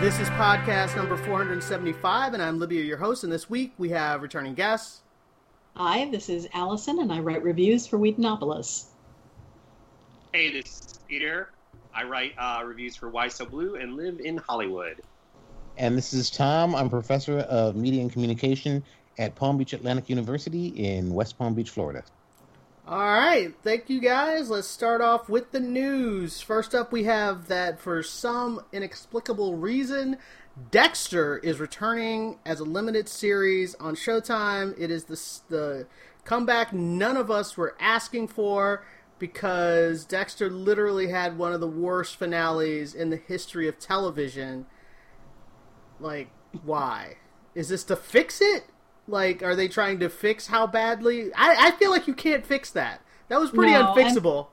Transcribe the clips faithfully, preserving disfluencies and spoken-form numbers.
This is podcast number four hundred seventy-five, and I'm Libby, your host, and this week we have returning guests. Hi, this is Allison, and I write reviews for Wheatonopolis. Hey, this is Peter. I write uh, reviews for Why So Blue and live in Hollywood. And this is Tom. I'm professor of media and communication at Palm Beach Atlantic University in West Palm Beach, Florida. All right, thank you guys. Let's start off with the news. First up, we have that for some inexplicable reason, Dexter is returning as a limited series on Showtime. It is the, the comeback none of us were asking for because Dexter literally had one of the worst finales in the history of television. Like, why? Is this to fix it? Like, are they trying to fix how badly? I, I feel like you can't fix that. That was pretty no, unfixable.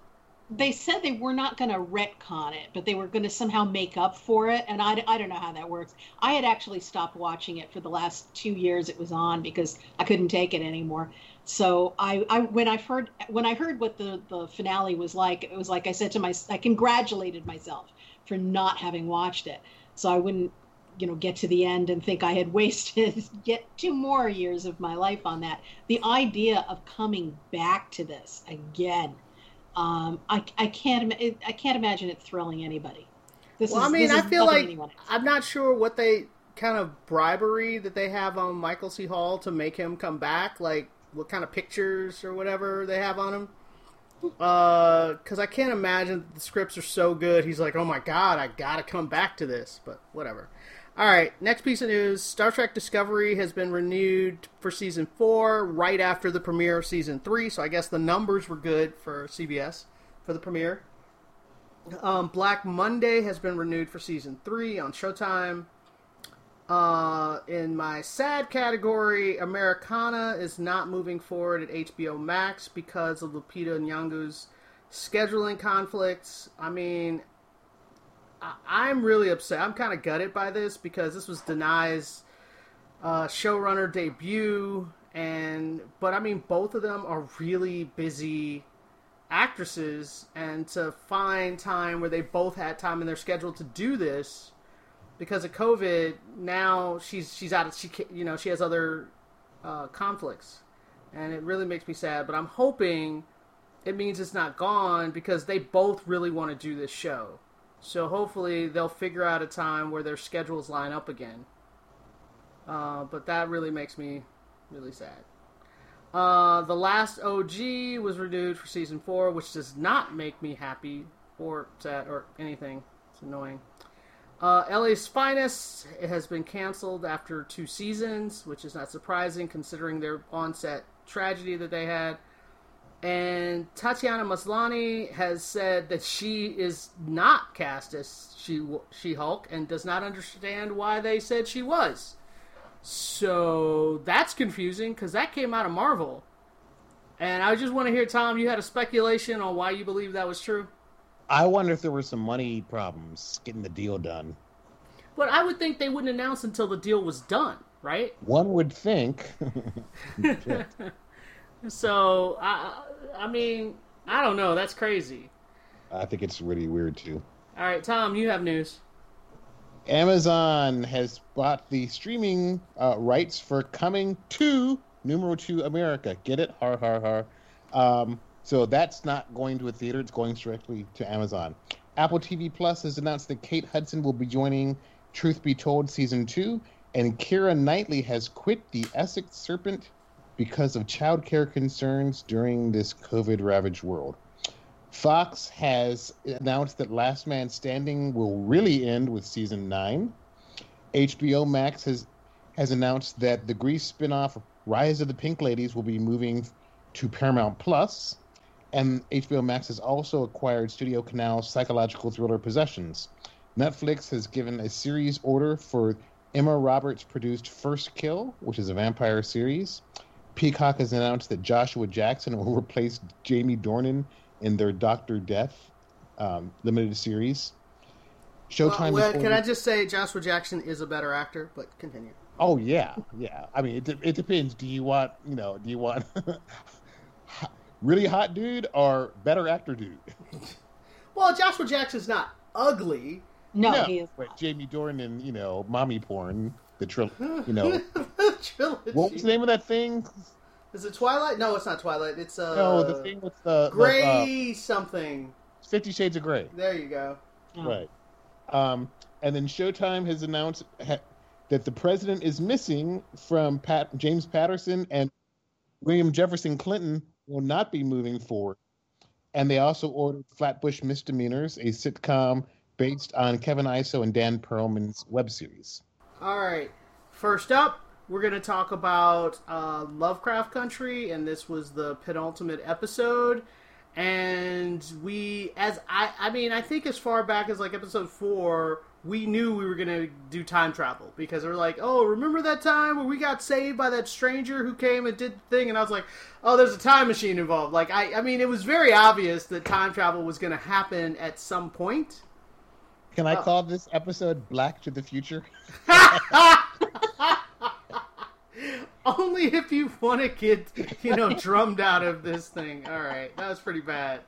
I'm, they said they were not going to retcon it, but they were going to somehow make up for it. And I, I don't know how that works. I had actually stopped watching it for the last two years it was on because I couldn't take it anymore. So I, I when I heard when I heard what the, the finale was like, it was like I said to myself, I congratulated myself for not having watched it. So I wouldn't. you know, get to the end and think I had wasted yet two more years of my life on that. The idea of coming back to this again, um, I, I can't, I can't imagine it thrilling anybody. This well, is, I mean, I feel like I'm not sure what they kind of bribery that they have on Michael C. Hall to make him come back, like what kind of pictures or whatever they have on him. Uh, cause I can't imagine the scripts are so good. He's like, oh my God, I gotta come back to this, but whatever. All right, next piece of news, Star Trek Discovery has been renewed for Season four right after the premiere of Season three, so I guess the numbers were good for C B S for the premiere. Um, Black Monday has been renewed for Season three on Showtime. Uh, in my sad category, Americana is not moving forward at H B O Max because of Lupita Nyong'o's scheduling conflicts. I mean... I'm really upset. I'm kind of gutted by this because this was Denai's uh, showrunner debut, and but I mean both of them are really busy actresses, and to find time where they both had time in their schedule to do this because of COVID, now she's she's out of she you know she has other uh, conflicts, and it really makes me sad. But I'm hoping it means it's not gone because they both really want to do this show. So hopefully they'll figure out a time where their schedules line up again. Uh, but that really makes me really sad. Uh, The Last O G was renewed for Season four, which does not make me happy or sad or anything. It's annoying. Uh, L A's Finest it has been canceled after two seasons, which is not surprising considering their on-set tragedy that they had. And Tatiana Maslany has said that she is not cast as she, She-Hulk and does not understand why they said she was. So that's confusing because that came out of Marvel. And I just want to hear, Tom, you had a speculation on why you believe that was true? I wonder if there were some money problems getting the deal done. But I would think they wouldn't announce until the deal was done, right? One would think. So, I, I mean, I don't know. That's crazy. I think it's really weird, too. All right, Tom, you have news. Amazon has bought the streaming uh, rights for Coming to Numero two America. Get it? Har, har, har. Um, so that's not going to a theater. It's going directly to Amazon. Apple T V Plus has announced that Kate Hudson will be joining Truth Be Told Season two, and Keira Knightley has quit the Essex Serpent because of childcare concerns during this COVID-ravaged world. Fox has announced that Last Man Standing will really end with Season nine. H B O Max has, has announced that the Grease spinoff Rise of the Pink Ladies will be moving to Paramount Plus, and H B O Max has also acquired Studio Canal's psychological thriller Possessions. Netflix has given a series order for Emma Roberts produced First Kill, which is a vampire series. Peacock has announced that Joshua Jackson will replace Jamie Dornan in their Doctor Death um, limited series. Showtime. Well, well, can I just say Joshua Jackson is a better actor, but continue. Oh yeah, yeah. I mean, it de- it depends. Do you want, you know, do you want really hot dude or better actor dude? Well, Joshua Jackson's not ugly. No, no, he is not. But Jamie Dornan, you know, mommy porn, the trilogy, you know. The trilogy. What was the name of that thing? Is it Twilight? No, it's not Twilight. It's uh, no, the thing with the... Gray the, uh, something. Fifty Shades of Gray. There you go. Oh. Right. Um, and then Showtime has announced ha- that the president is missing from Pat- James Patterson, and William Jefferson Clinton will not be moving forward. And they also ordered Flatbush Misdemeanors, a sitcom based on Kevin Iso and Dan Perlman's web series. All right. First up, we're going to talk about uh, Lovecraft Country, and this was the penultimate episode. And we, as I, I mean, I think as far back as like episode four, we knew we were going to do time travel because they were like, oh, remember that time where we got saved by that stranger who came and did the thing? And I was like, oh, there's a time machine involved. Like, I, I mean, it was very obvious that time travel was going to happen at some point. Can I call this episode Black to the Future? Only if you want to get, you know, drummed out of this thing. All right. That was pretty bad.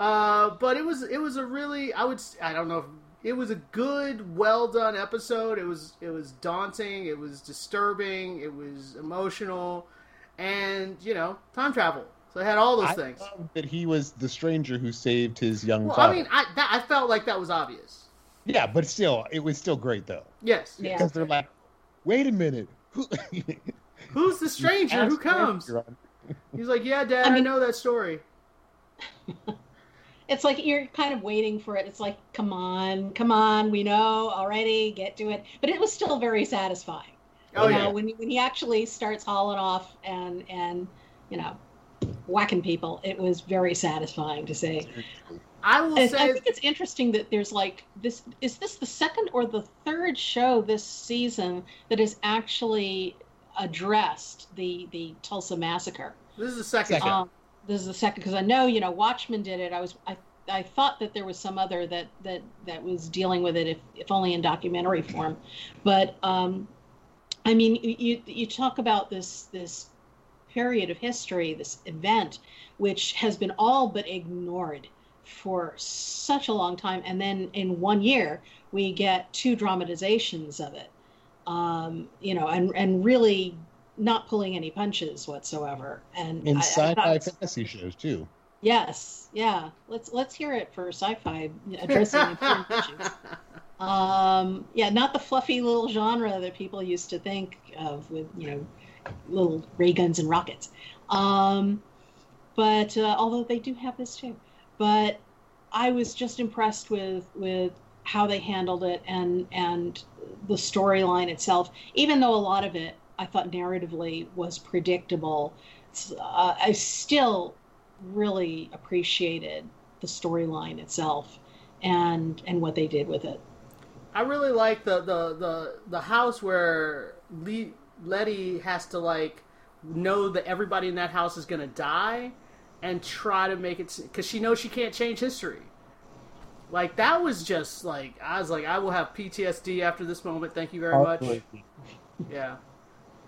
Uh, but it was it was a really, I would, I don't know, if, it was a good, well-done episode. It was it was daunting. It was disturbing. It was emotional. And, you know, time travel. So it had all those I things. I love that he was the stranger who saved his young well, father. Well, I mean, I, that, I felt like that was obvious. Yeah, but still, it was still great, though. Yes. Yeah. Because they're like, wait a minute. Who... Who's the stranger who comes? He's like, yeah, Dad, I, mean, I know that story. It's like you're kind of waiting for it. It's like, come on, come on, we know already, get to it. But it was still very satisfying. Oh, you yeah. know, when, when he actually starts hauling off and, and you know, whacking people, it was very satisfying to see. I will and say, I think it's interesting that there's like this. Is this the second or the third show this season that has actually addressed the the Tulsa massacre? This is the second. Um, this is the second because I know you know Watchmen did it. I was I I thought that there was some other that that that was dealing with it, if if only in documentary form. But um, I mean, you you talk about this this. period of history, this event, which has been all but ignored for such a long time. And then in one year, we get two dramatizations of it, um, you know, and, and really not pulling any punches whatsoever. And in sci-fi fantasy shows, too. Yes. Yeah. Let's let's hear it for sci-fi addressing issues. Um, yeah, not the fluffy little genre that people used to think of with, you know, little ray guns and rockets, um, but uh, although they do have this too. But I was just impressed with with how they handled it and and the storyline itself. Even though a lot of it I thought narratively was predictable, uh, I still really appreciated the storyline itself and and what they did with it. I really like the the the the house where Lee. Letty has to, like, know that everybody in that house is going to die and try to make it... Because she knows she can't change history. Like, that was just, like... I was like, I will have P T S D after this moment. Thank you very Absolutely. much. Yeah.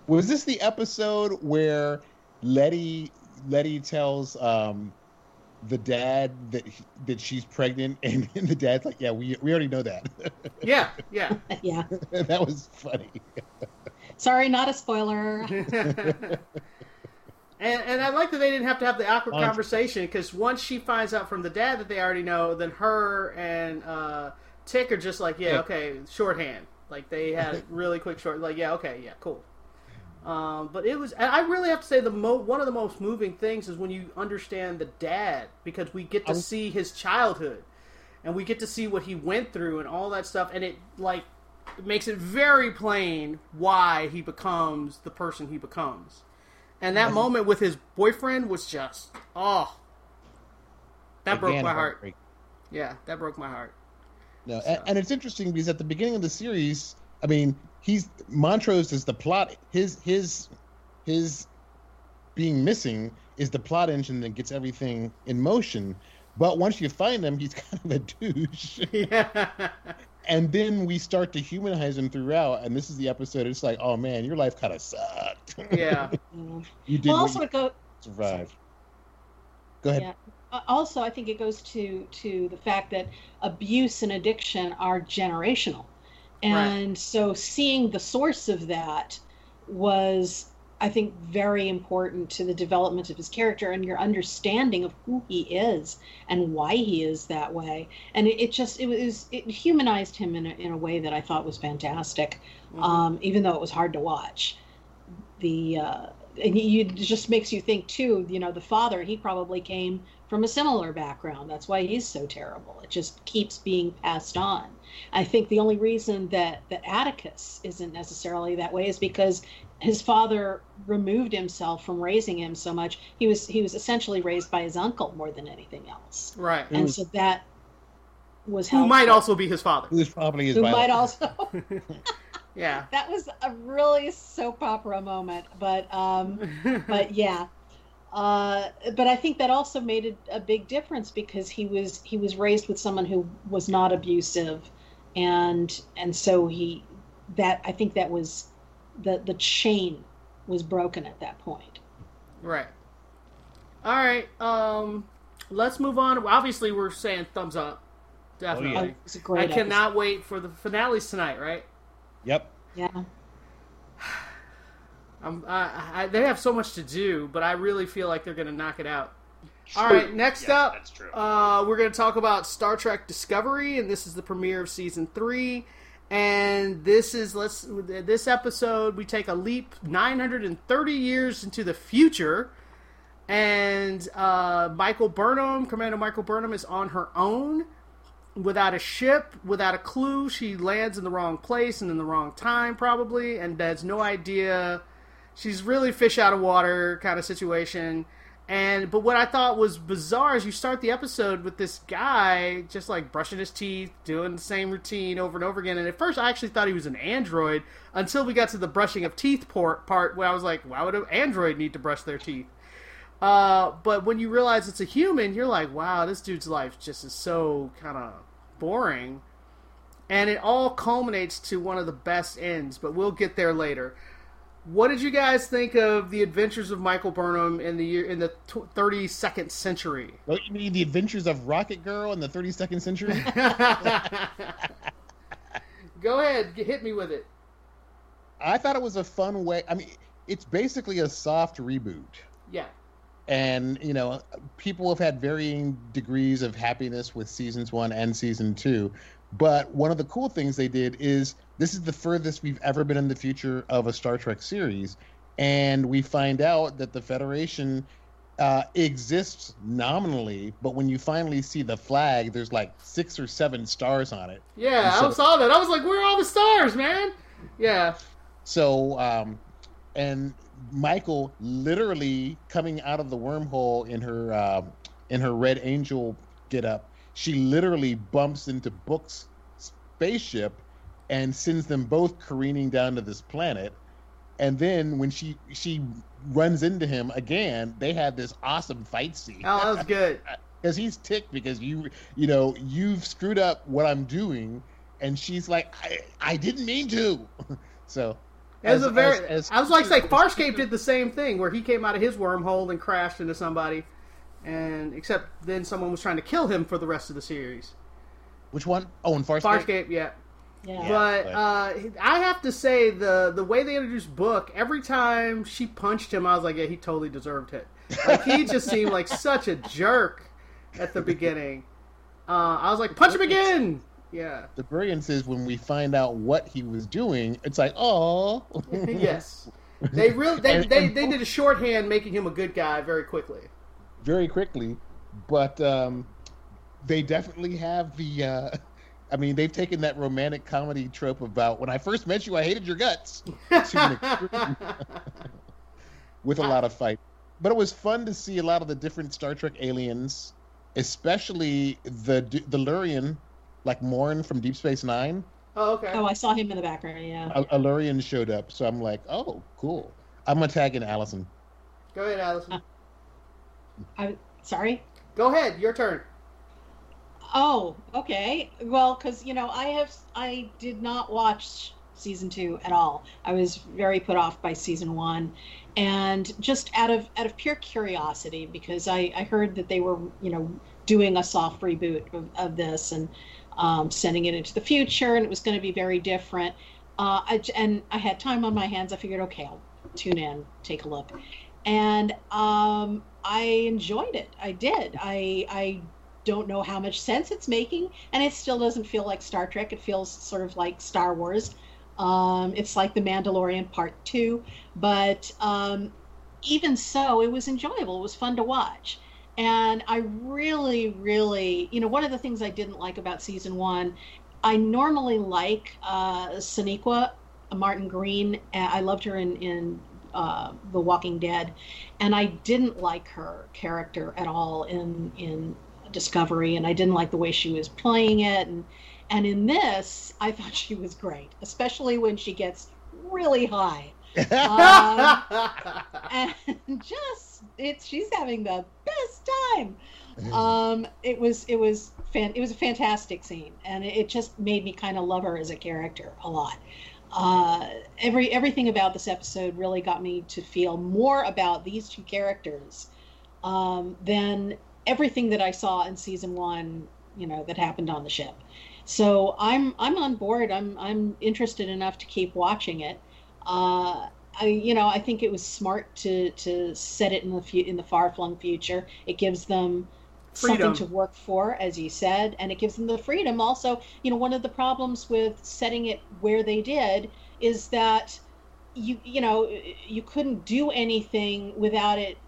Was this the episode where Letty Letty tells um, the dad that he, that she's pregnant, and, and the dad's like, yeah, we, we already know that. Yeah, yeah. Yeah. That was funny. Sorry, not a spoiler. and, and I like that they didn't have to have the awkward Honestly. conversation, because once she finds out from the dad that they already know, then her and uh, Tick are just like, yeah, okay, shorthand. Like, they had really quick short, like, yeah, okay, yeah, cool. Um, but it was, and I really have to say, the mo- one of the most moving things is when you understand the dad, because we get to see his childhood, and we get to see what he went through and all that stuff, and it, like, it makes it very plain why he becomes the person he becomes. And that moment with his boyfriend was just, oh, that Again, broke my heart. Yeah, that broke my heart. No, so. and, and it's interesting because at the beginning of the series, I mean, he's Montrose is the plot. His his his being missing is the plot engine that gets everything in motion. But once you find him, he's kind of a douche. Yeah. And then we start to humanize him throughout, and this is the episode. It's like, oh man, your life kind of sucked. Yeah, you did. Well, also, you go- survive. Go ahead. Yeah. Also, I think it goes to to the fact that abuse and addiction are generational, and right. so seeing the source of that was, I think, very important to the development of his character and your understanding of who he is and why he is that way. And it, it just, it was, it humanized him in a, in a way that I thought was fantastic. Mm-hmm. Um, even though it was hard to watch, the, uh, and you, it just makes you think too, you know, the father, he probably came from a similar background. That's why he's so terrible. It just keeps being passed on. I think the only reason that, that Atticus isn't necessarily that way is because his father removed himself from raising him so much. He was he was essentially raised by his uncle more than anything else. Right. And was, so that was helpful. Who might also be his father. Who's probably his Who might also. Yeah. That was a really soap opera moment. But, um, but yeah. Uh, but I think that also made it a big difference because he was he was raised with someone who was not abusive. And and so he that I think that was... The, the chain was broken at that point. Right. All right. Um, let's move on. Obviously, we're saying thumbs up. Definitely. Oh, yeah. It's a great episode. I cannot wait for the finales tonight, right? Yep. Yeah. I'm, I, I, they have so much to do, but I really feel like they're going to knock it out. True. All right. Next yeah, up, that's true. Uh, we're going to talk about Star Trek Discovery, and this is the premiere of Season three. And this is let's this episode we take a leap nine hundred thirty years into the future, and uh, Michael Burnham, Commander Michael Burnham, is on her own, without a ship, without a clue. She lands in the wrong place and in the wrong time probably, and has no idea. She's really fish out of water kind of situation. And but what I thought was bizarre is you start the episode with this guy just like brushing his teeth, doing the same routine over and over again. And at first I actually thought he was an android until we got to the brushing of teeth part where I was like, why would an android need to brush their teeth? Uh, but when you realize it's a human, you're like, wow, this dude's life just is so kind of boring. And it all culminates to one of the best ends, but we'll get there later. What did you guys think of the adventures of Michael Burnham in the year in the thirty-second century? Well, you mean the adventures of Rocket Girl in the thirty-second century? Go ahead, hit me with it. I thought it was a fun way. I mean, it's basically a soft reboot. Yeah. And, you know, people have had varying degrees of happiness with seasons one and season two. But one of the cool things they did is this is the furthest we've ever been in the future of a Star Trek series. And we find out that the Federation uh, exists nominally, but when you finally see the flag, there's like six or seven stars on it. Yeah, so, I saw that. I was like, where are all the stars, man? Yeah. So, um, and Michael literally coming out of the wormhole in her, uh, in her Red Angel getup, she literally bumps into Book's spaceship and sends them both careening down to this planet. And then when she she runs into him again, they have this awesome fight scene. Oh, that was good. Because he's ticked because you you know you've screwed up what I'm doing, and she's like, I, I didn't mean to. So as, as a very, as, as, I was like, like Farscape did the same thing where he came out of his wormhole and crashed into somebody. And except then someone was trying to kill him for the rest of the series. Which one? Oh, in Farscape? Farscape, yeah. yeah. But uh, I have to say, the the way they introduced Book, every time she punched him, I was like, yeah, he totally deserved it. Like, he just seemed like such a jerk at the beginning. Uh, I was like, punch him again! Yeah. The brilliance is when we find out what he was doing, it's like, oh. Yes. They really they, and, they, and... they did a shorthand making him a good guy very quickly. Very quickly, but um, they definitely have the, uh, I mean, they've taken that romantic comedy trope about, when I first met you, I hated your guts. With a lot of fight. But it was fun to see a lot of the different Star Trek aliens, especially the the Lurian, like Morn from Deep Space Nine. Oh, okay. Oh, I saw him in the background, yeah. A, a Lurian showed up, so I'm like, oh, cool. I'm attacking Allison. Go ahead, Allison. Uh, I, sorry? Go ahead, your turn. Oh, okay. Well, because, you know, I have, I did not watch season two at all. I was very put off by season one. And just out of out of pure curiosity, because I, I heard that they were, you know, doing a soft reboot of, of this and um, sending it into the future, and it was going to be very different. Uh, I, and I had time on my hands. I figured, okay, I'll tune in, take a look. And um, I enjoyed it. I did. I I don't know how much sense it's making, and it still doesn't feel like Star Trek. It feels sort of like Star Wars. Um, it's like The Mandalorian Part Two, but um, even so, it was enjoyable. It was fun to watch. And I really, really, you know, one of the things I didn't like about season one, I normally like uh, Sonequa, Martin Green. I loved her in, in uh, The Walking Dead. And I didn't like her character at all in, in Discovery. And I didn't like the way she was playing it. And And in this, I thought she was great, especially when she gets really high. Um, and just, it, she's having the best time. Um, it was it was fan, it was a fantastic scene, and it, it just made me kind of love her as a character a lot. Uh, every everything about this episode really got me to feel more about these two characters um, than everything that I saw in season one, you know, that happened on the ship. So I'm I'm on board. I'm I'm interested enough to keep watching it. Uh, I you know I think it was smart to to set it in the fu- in the far flung future. It gives them freedom. Something to work for, as you said, and it gives them the freedom. Also, you know, one of the problems with setting it where they did is that you you know you couldn't do anything without it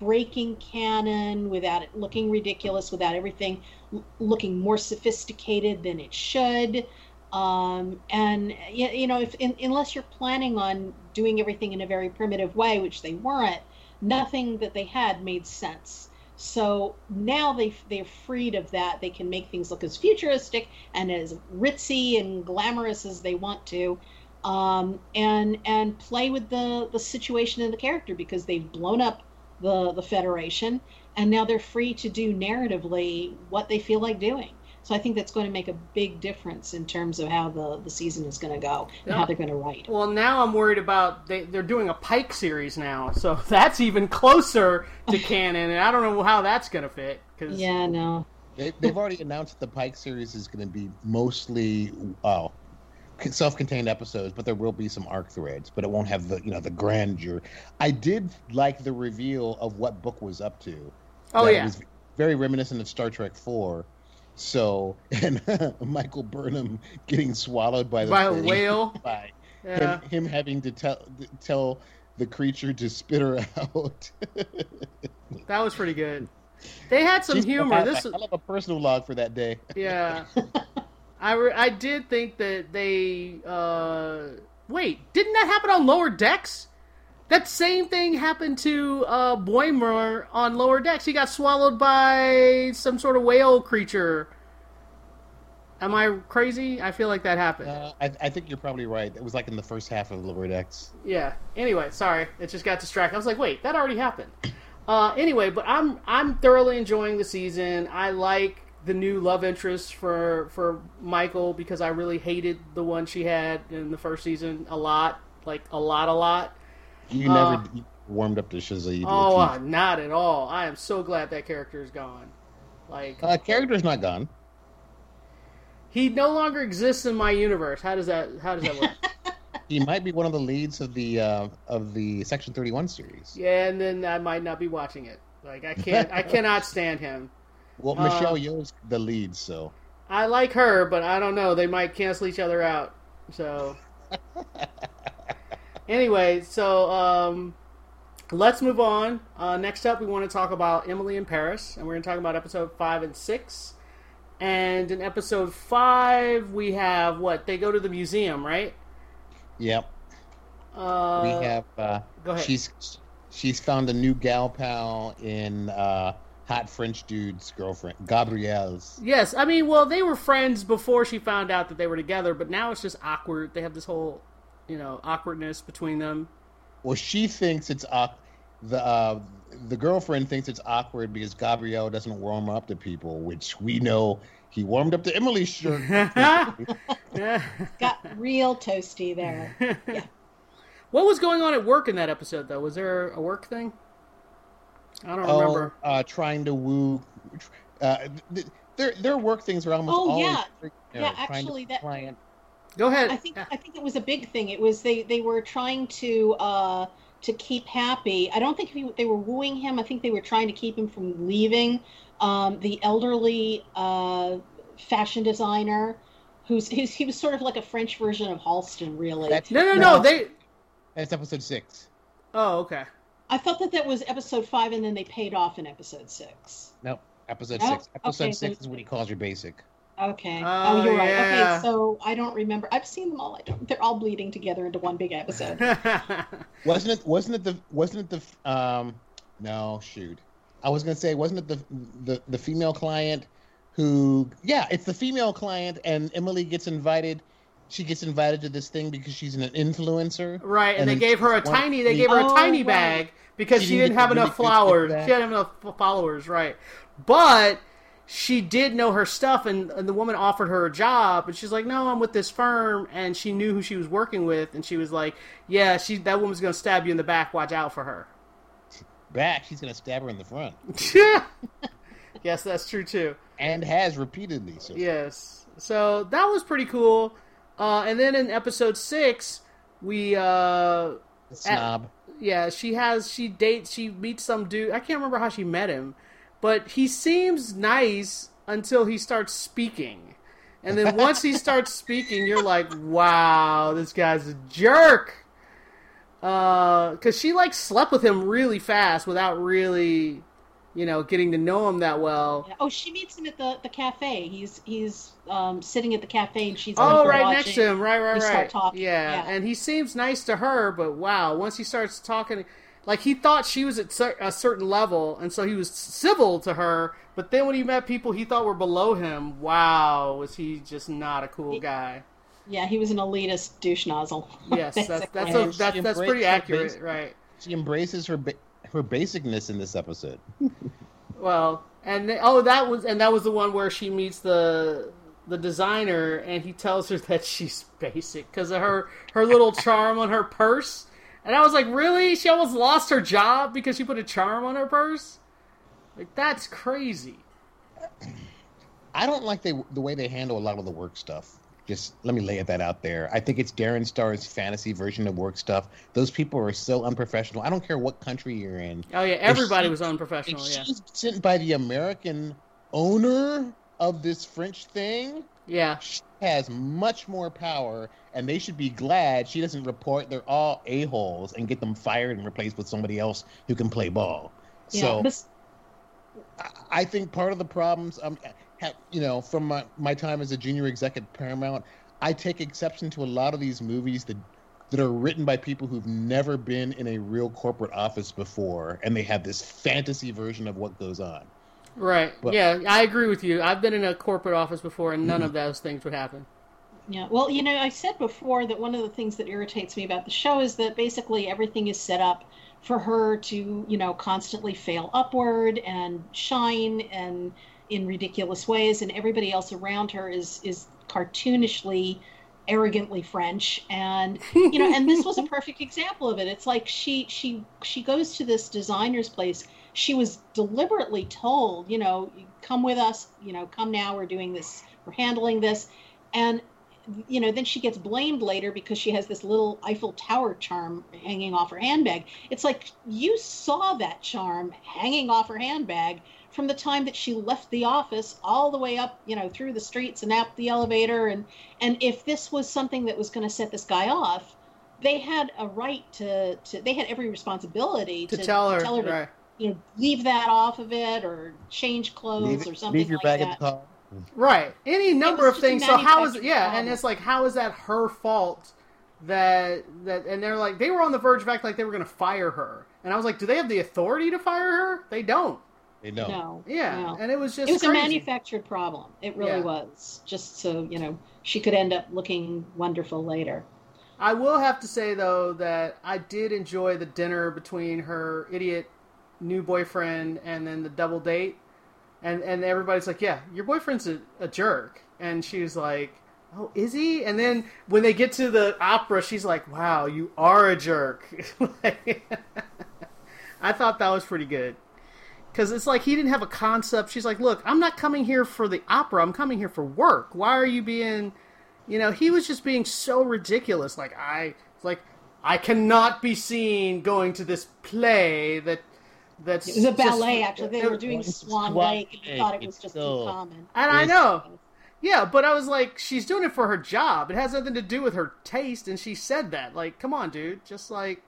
breaking canon, without it looking ridiculous, without everything l- looking more sophisticated than it should. Um, and, you, you know, if in, unless you're planning on doing everything in a very primitive way, which they weren't, nothing that they had made sense. So now they, they're freed of that. They can make things look as futuristic and as ritzy and glamorous as they want to. Um, and and play with the, the situation and the character, because they've blown up the the Federation, and now they're free to do narratively what they feel like doing. So I think that's going to make a big difference in terms of how the, the season is going to go and yeah. how they're going to write. Well, now I'm worried about they, they're doing a Pike series now, so that's even closer to canon, and I don't know how that's going to fit. Cause... Yeah, no. They, they've already announced that the Pike series is going to be mostly oh, self-contained episodes, but there will be some arc threads, but it won't have the, you know, the grandeur. I did like the reveal of what Book was up to. Oh, yeah. It was very reminiscent of Star Trek four. So, and Michael Burnham getting swallowed by the by a whale. By yeah. him, him having to tell tell the creature to spit her out. That was pretty good. They had some She's humor. Had, this I, I love a personal log for that day. Yeah. I, re- I did think that they, uh, wait, didn't that happen on Lower Decks? That same thing happened to uh, Boimler on Lower Decks. He got swallowed by some sort of whale creature. Am I crazy? I feel like that happened. Uh, I, I think you're probably right. It was like in the first half of Lower Decks. Yeah. Anyway, sorry. It just got distracted. I was like, wait, that already happened. Uh, anyway, but I'm I'm thoroughly enjoying the season. I like the new love interest for for Michael, because I really hated the one she had in the first season a lot. Like, a lot, a lot. You uh, never warmed up to Shazia. Oh, uh, not at all. I am so glad that character is gone. Like, uh, character's not gone. He no longer exists in my universe. How does that How does that work? He might be one of the leads of the uh, of the Section thirty-one series. Yeah, and then I might not be watching it. Like, I can't. I cannot stand him. Well, Michelle uh, Yeoh's the lead, so I like her, but I don't know. They might cancel each other out. So anyway, so um, let's move on. Uh, next up, we want to talk about Emily in Paris, and we're going to talk about episode five and six. And in episode five, we have what they go to the museum, right? Yep. Uh, we have. Uh, go ahead. She's she's found a new gal pal in. Uh, hot French dude's girlfriend, Gabrielle's. Yes, I mean, well, they were friends before she found out that they were together, but now it's just awkward. They have this whole, you know, awkwardness between them. Well, she thinks it's awkward. The uh, the girlfriend thinks it's awkward because Gabrielle doesn't warm up to people, which we know he warmed up to Emily's shirt. Got real toasty there. Yeah. What was going on at work in that episode, though? Was there a work thing? I don't oh, remember. Uh, trying to woo. Uh, th- their their work things are almost oh, always. Oh yeah, you know, yeah. Actually, that. Client. Go ahead. I think yeah. I think it was a big thing. It was they they were trying to. Uh, to keep happy. I don't think he, they were wooing him. I think they were trying to keep him from leaving. Um, the elderly uh, fashion designer, who's, who's he was sort of like a French version of Halston, really. That's, no, no, no. no they. That's episode six. Oh, okay. I thought that that was episode five, and then they paid off in episode six. No, episode oh, six. Episode okay, six so... is what he calls your basic. Okay. Oh, oh you're yeah. right. Okay, so I don't remember. I've seen them all. I don't. They're all bleeding together into one big episode. wasn't it? Wasn't it the? Wasn't it the? Um, no, shoot. I was gonna say, wasn't it the the the female client who? Yeah, it's the female client, and Emily gets invited. She gets invited to this thing because she's an influencer. Right, and, and they gave her a tiny. They gave her a oh, tiny right. bag because she, she didn't have enough followers. She didn't have enough followers. Right, but. She did know her stuff, and, and the woman offered her a job, and she's like, no, I'm with this firm, and she knew who she was working with, and she was like, yeah, she that woman's going to stab you in the back, watch out for her. Back? She's going to stab her in the front. Yes, that's true, too. And has repeatedly. So. Yes. So that was pretty cool. Uh, and then in episode six, we... Uh, the snob. At, yeah, she has, she dates, she meets some dude, I can't remember how she met him, but he seems nice until he starts speaking. And then once he starts speaking, you're like, wow, this guy's a jerk. Because uh, she, like, slept with him really fast without really, you know, getting to know him that well. Oh, she meets him at the, the cafe. He's he's um, sitting at the cafe, and she's oh, like, right watching. Next to him. Right, right, they right. Start talking. Yeah. yeah, and he seems nice to her, but wow, once he starts talking... Like, he thought she was at a certain level, and so he was civil to her, but then when he met people he thought were below him, wow, was he just not a cool he, guy. Yeah, he was an elitist douche nozzle. Yes, that's that's, a, that's, that's pretty accurate, basic, right. She embraces her ba- her basicness in this episode. Well, and they, oh, that was and that was the one where she meets the... the designer, and he tells her that she's basic because of her, her little charm on her purse. And I was like, really? She almost lost her job because she put a charm on her purse? Like, that's crazy. I don't like they, the way they handle a lot of the work stuff. Just let me lay that out there. I think it's Darren Star's fantasy version of work stuff. Those people are so unprofessional. I don't care what country you're in. Oh, yeah. Everybody she, was unprofessional, yeah. She's sent by the American owner of this French thing. Yeah. She has much more power, and they should be glad she doesn't report. They're all a-holes and get them fired and replaced with somebody else who can play ball. Yeah, so this... I, I think part of the problems, um, have, you know, from my, my time as a junior exec at Paramount, I take exception to a lot of these movies that that are written by people who've never been in a real corporate office before, and they have this fantasy version of what goes on. Right. But, yeah, I agree with you. I've been in a corporate office before, and none mm-hmm. of those things would happen. Yeah. Well, you know, I said before that one of the things that irritates me about the show is that basically everything is set up for her to, you know, constantly fail upward and shine and in ridiculous ways, and everybody else around her is is cartoonishly, arrogantly French, and you know, and this was a perfect example of it. It's like she she she goes to this designer's place. She was deliberately told, you know, come with us, you know, come now, we're doing this, we're handling this. And, you know, then she gets blamed later because she has this little Eiffel Tower charm hanging off her handbag. It's like, you saw that charm hanging off her handbag from the time that she left the office all the way up, you know, through the streets and up the elevator. And, and if this was something that was going to set this guy off, they had a right to, to they had every responsibility to, to tell her, to tell her right. to, you know, leave that off of it or change clothes it, or something leave your like bag that. At the right. Any number of things. So how is yeah, problem. And it's like, how is that her fault that that and they're like, they were on the verge of acting like they were gonna fire her. And I was like, do they have the authority to fire her? They don't. They don't. No. Yeah, no. And it was just It was crazy. a manufactured problem. It really yeah. was. Just so, you know, she could end up looking wonderful later. I will have to say, though, that I did enjoy the dinner between her idiot new boyfriend and then the double date. And and everybody's like, yeah, your boyfriend's a, a jerk. And she's like, oh, is he? And then when they get to the opera, she's like, wow, you are a jerk. Like, I thought that was pretty good. Because it's like he didn't have a concept. She's like, look, I'm not coming here for the opera. I'm coming here for work. Why are you being... You know, he was just being so ridiculous. Like, I like I cannot be seen going to this play that... That's it was a ballet, just, actually. They it, were doing Swan Lake, and we thought it was just so, too common. And I know. Yeah, but I was like, she's doing it for her job. It has nothing to do with her taste, and she said that. Like, come on, dude. Just like,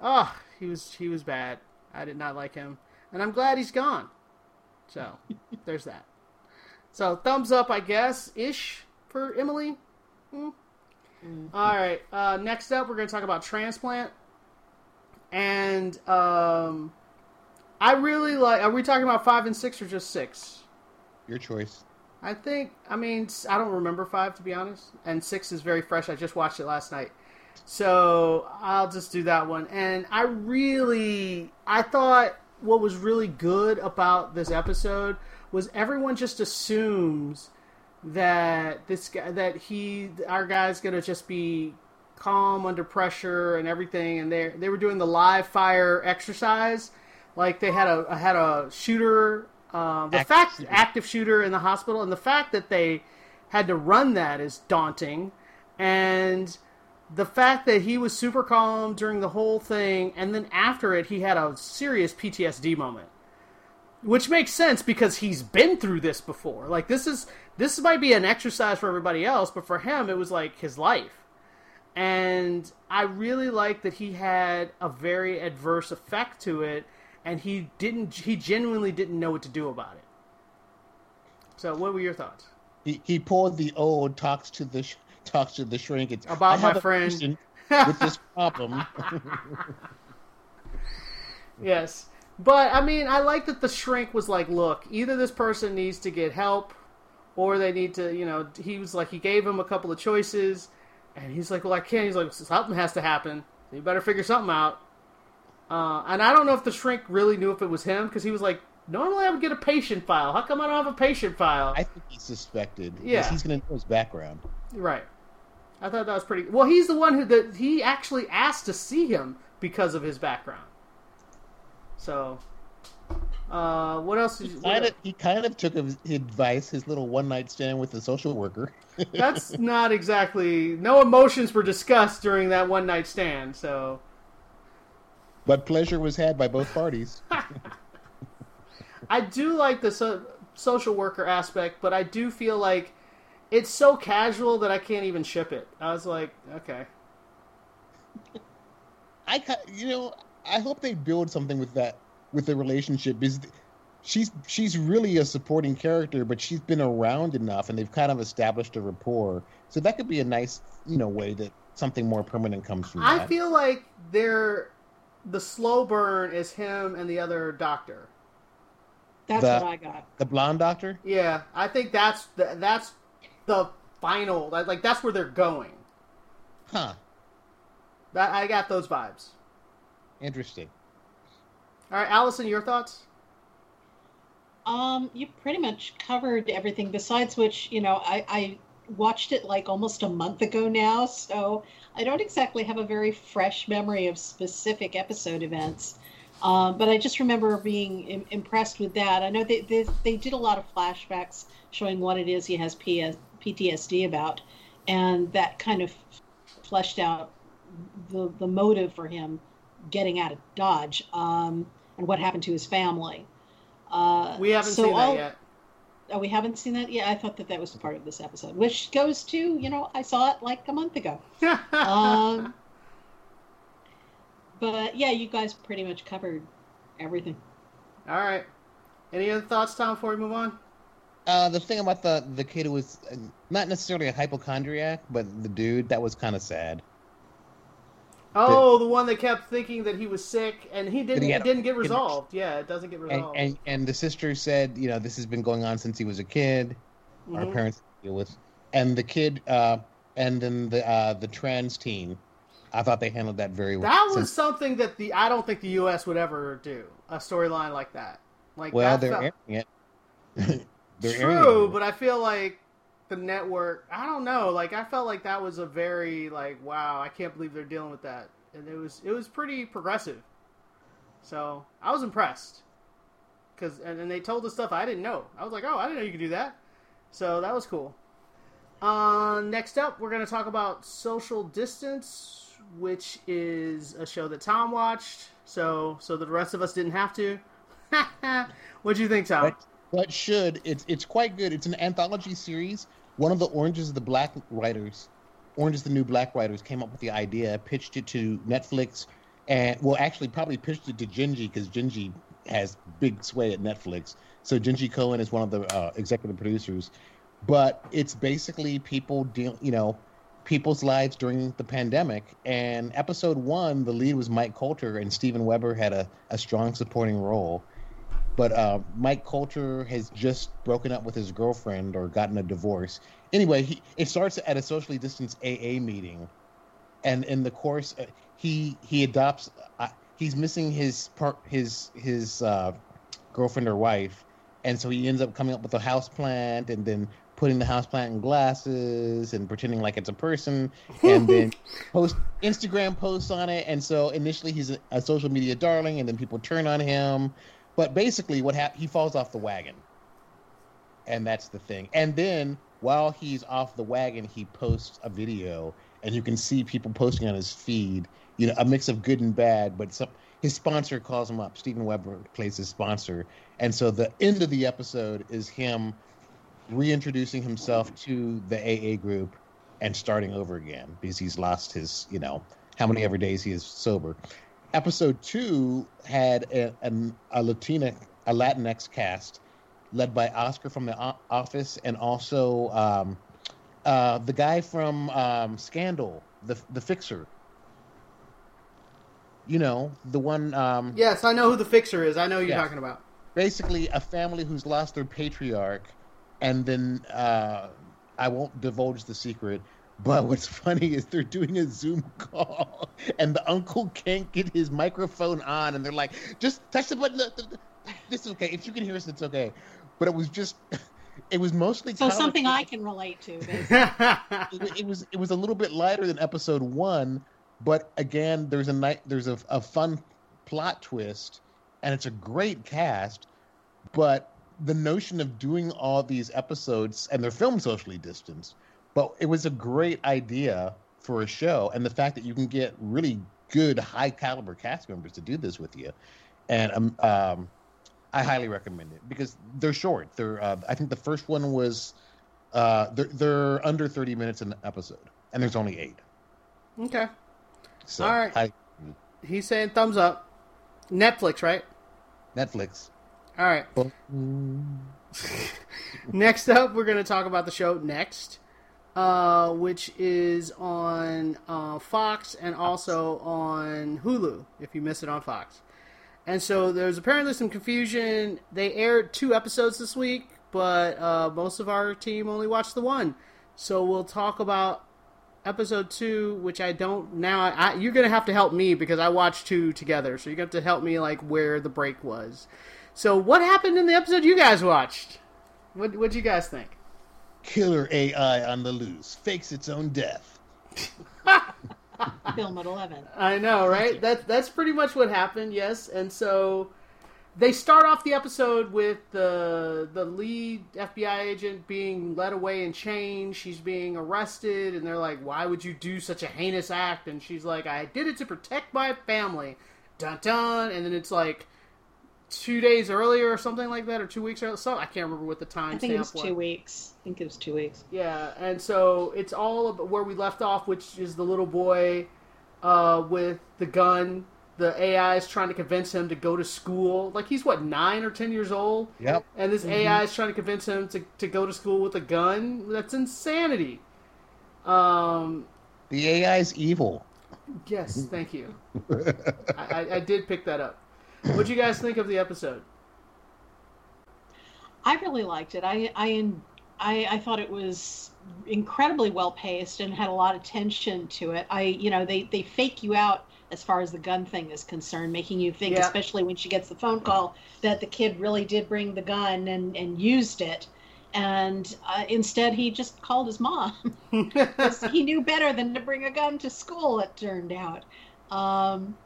oh, he was, he was bad. I did not like him. And I'm glad he's gone. So, there's that. So, thumbs up, I guess, ish, for Emily. Mm. Mm-hmm. All right. Uh, next up, we're going to talk about Transplant. And, um... I really like... Are we talking about five and six or just six? Your choice. I think... I mean, I don't remember five, to be honest. And six is very fresh. I just watched it last night. So, I'll just do that one. And I really... I thought what was really good about this episode was everyone just assumes that this guy... That he... Our guy's going to just be calm under pressure and everything. And they they were doing the live fire exercise... Like they had a had a shooter, uh, the active fact shooter. active shooter in the hospital, and the fact that they had to run that is daunting, and the fact that he was super calm during the whole thing, and then after it he had a serious P T S D moment, which makes sense because he's been through this before. Like this is this might be an exercise for everybody else, but for him it was like his life, and I really like that he had a very adverse effect to it. And he didn't. He genuinely didn't know what to do about it. So, what were your thoughts? He he poured the old talks to the sh- talks to the shrink. It's, about I my have friend a with this problem. Yes, but I mean, I like that the shrink was like, "Look, either this person needs to get help, or they need to." You know, he was like, he gave him a couple of choices, and he's like, "Well, I can't." He's like, "Something has to happen. You better figure something out." Uh, and I don't know if the shrink really knew if it was him, because he was like, normally I would get a patient file. How come I don't have a patient file? I think he suspected. Yeah. Because he's going to know his background. Right. I thought that was pretty... Well, he's the one who... The, he actually asked to see him because of his background. So... Uh, what else did you... He kind of, he kind of took his advice, his little one-night stand with the social worker. That's not exactly... No emotions were discussed during that one-night stand, so... But pleasure was had by both parties. I do like the so- social worker aspect, but I do feel like it's so casual that I can't even ship it. I was like, okay. I, you know, I hope they build something with that, with the relationship. Because she's she's really a supporting character, but she's been around enough, and they've kind of established a rapport. So that could be a nice, you know, way that something more permanent comes from. I that. feel like they're. The slow burn is him and the other doctor. That's the, what I got. The blonde doctor? Yeah, I think that's the, that's the final. Like that's where they're going. Huh. That I got those vibes. Interesting. All right, Allison, your thoughts? Um, you pretty much covered everything. Besides which, you know, I. I watched it like almost a month ago now, so I don't exactly have a very fresh memory of specific episode events, um, but I just remember being im- impressed with that. I know they, they they did a lot of flashbacks showing what it is he has P S- P T S D about, and that kind of fleshed out the the motive for him getting out of Dodge, um, and what happened to his family. Uh, we haven't so seen that all, yet. Oh, we haven't seen that yet? I thought that that was part of this episode, which goes to, you know, I saw it like a month ago. um, but, yeah, you guys pretty much covered everything. All right. Any other thoughts, Tom, before we move on? Uh, the thing about the, the kid who was not necessarily a hypochondriac, but the dude, that was kind of sad. Oh, the, the one that kept thinking that he was sick, and he didn't. He it didn't a, get resolved. It, yeah, it doesn't get resolved. And, and and the sister said, you know, this has been going on since he was a kid. Mm-hmm. Our parents deal with, and the kid, uh, and then the uh, the trans teen. I thought they handled that very well. That was since, something that the I don't think the U S would ever do a storyline like that. Like, well, they're felt, airing it. they're true, airing but it. I feel like. The network, I don't know. Like, I felt like that was a very like, wow, I can't believe they're dealing with that, and it was it was pretty progressive. So I was impressed, because and, and they told the stuff I didn't know. I was like, oh, I didn't know you could do that. So that was cool. Uh, next up, we're gonna talk about Social Distance, which is a show that Tom watched. So so the rest of us didn't have to. What do you think, Tom? What? What should it's it's quite good. It's an anthology series. One of the Orange is the Black writers, Orange is the New Black writers, came up with the idea, pitched it to Netflix, and well, actually probably pitched it to Genji, because Genji has big sway at Netflix. So Genji Cohen is one of the uh, executive producers. But it's basically people deal, you know, people's lives during the pandemic. And episode one, the lead was Mike Coulter, and Steven Weber had a, a strong supporting role. But uh, Mike Coulter has just broken up with his girlfriend or gotten a divorce. Anyway, he, it starts at a socially distanced A A meeting. And in the course, uh, he he adopts, uh, he's missing his part, his his uh, girlfriend or wife. And so he ends up coming up with a houseplant and then putting the houseplant in glasses and pretending like it's a person. And then post Instagram posts on it. And so initially he's a, a social media darling, and then people turn on him. But basically, what hap- he falls off the wagon, and that's the thing. And then, while he's off the wagon, he posts a video, and you can see people posting on his feed. You know, a mix of good and bad. But some, his sponsor calls him up. Steven Weber plays his sponsor, and so the end of the episode is him reintroducing himself to the A A group and starting over again, because he's lost his, you know, how many ever days he is sober. Episode two had a, a, a Latina, a Latinx cast, led by Oscar from The o- Office, and also um, uh, the guy from um, Scandal, the the Fixer. You know, the one. Um, yes, I know who the Fixer is. I know who you're yes. talking about. Basically, a family who's lost their patriarch, and then uh, I won't divulge the secret. But what's funny is they're doing a Zoom call, and the uncle can't get his microphone on, and they're like, just touch the button. This is okay. If you can hear us, it's okay. But it was just, it was mostly... So something I can relate to, basically. it, it, was, it was a little bit lighter than episode one, but again, there's a night, there's a, a fun plot twist, and it's a great cast, but the notion of doing all these episodes, and they're filmed socially distanced, but it was a great idea for a show, and the fact that you can get really good, high-caliber cast members to do this with you, and um, um, I highly recommend it, because they're short. They're uh, I think the first one was uh, they're, they're under thirty minutes an episode, and there's only eight. Okay. So, all right. I, He's saying thumbs up. Netflix, right? Netflix. All right. Next up, we're going to talk about the show Next. Uh, which is on uh, Fox and also on Hulu, if you miss it on Fox. And so there's apparently some confusion. They aired two episodes this week, but uh, most of our team only watched the one. So we'll talk about episode two, which I don't now. I, you're going to have to help me, because I watched two together. So you're going to have to help me, like, where the break was. So what happened in the episode you guys watched? What What'd you guys think? Killer A I on the loose fakes its own death. Film at eleven. I know, right? That that's pretty much what happened. Yes, and so they start off the episode with the the lead F B I agent being led away in chains. She's being arrested, and they're like, "Why would you do such a heinous act?" And she's like, "I did it to protect my family." Dun dun. And then it's like two days earlier or something like that, or two weeks earlier. So I can't remember what the time stamp was. I think it was two weeks. I think it was two weeks. Yeah, and so it's all about where we left off, which is the little boy uh, with the gun. The A I is trying to convince him to go to school. Like, he's, what, nine or ten years old? Yep. And this mm-hmm. A I is trying to convince him to, to go to school with a gun? That's insanity. Um, the A I is evil. Yes, thank you. I, I did pick that up. What do you guys think of the episode? I really liked it. I I I, I thought it was incredibly well paced and had a lot of tension to it. I you know they they fake you out as far as the gun thing is concerned, making you think, yeah. especially when she gets the phone call, that the kid really did bring the gun and, and used it. And uh, instead, he just called his mom. He knew better than to bring a gun to school, it turned out. Um,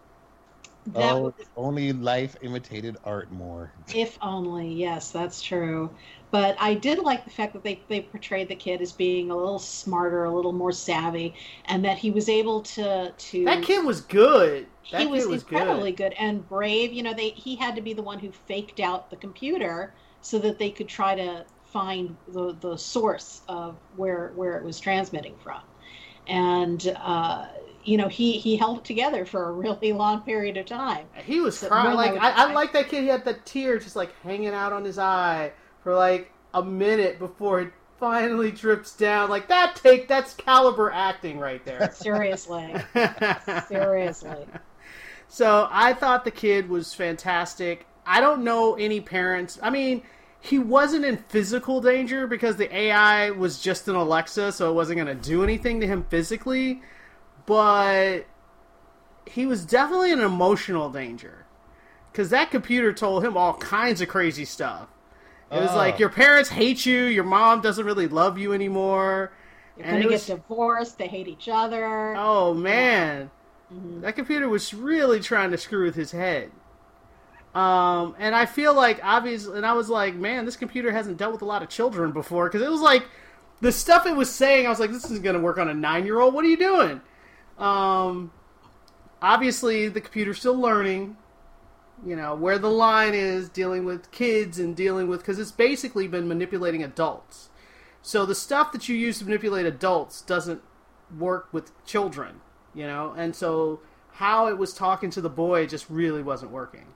that oh, was... if only life imitated art more. If only, yes, that's true. But I did like the fact that they, they portrayed the kid as being a little smarter, a little more savvy, and that he was able to... to... That kid was good. That he kid was, was incredibly good. good and brave. You know, they he had to be the one who faked out the computer so that they could try to... find the the source of where where it was transmitting from, and uh, you know he, he held it together for a really long period of time. He was so crying. Like I, I, I like that kid. He had that tear just like hanging out on his eye for like a minute before it finally drips down. Like that take that's caliber acting right there. Seriously, seriously. So I thought the kid was fantastic. I don't know any parents. I mean. He wasn't in physical danger because the A I was just an Alexa, so it wasn't going to do anything to him physically. But he was definitely in emotional danger because that computer told him all kinds of crazy stuff. It oh. was like, your parents hate you, your mom doesn't really love you anymore. You're going to was... get divorced, they hate each other. Oh, man. Yeah. Mm-hmm. That computer was really trying to screw with his head. Um, and I feel like, obviously, and I was like, man, this computer hasn't dealt with a lot of children before, because it was like, the stuff it was saying, I was like, this isn't going to work on a nine-year-old, what are you doing? Um, obviously, the computer's still learning, you know, where the line is, dealing with kids and dealing with, because it's basically been manipulating adults. So the stuff that you use to manipulate adults doesn't work with children, you know, and so how it was talking to the boy just really wasn't working.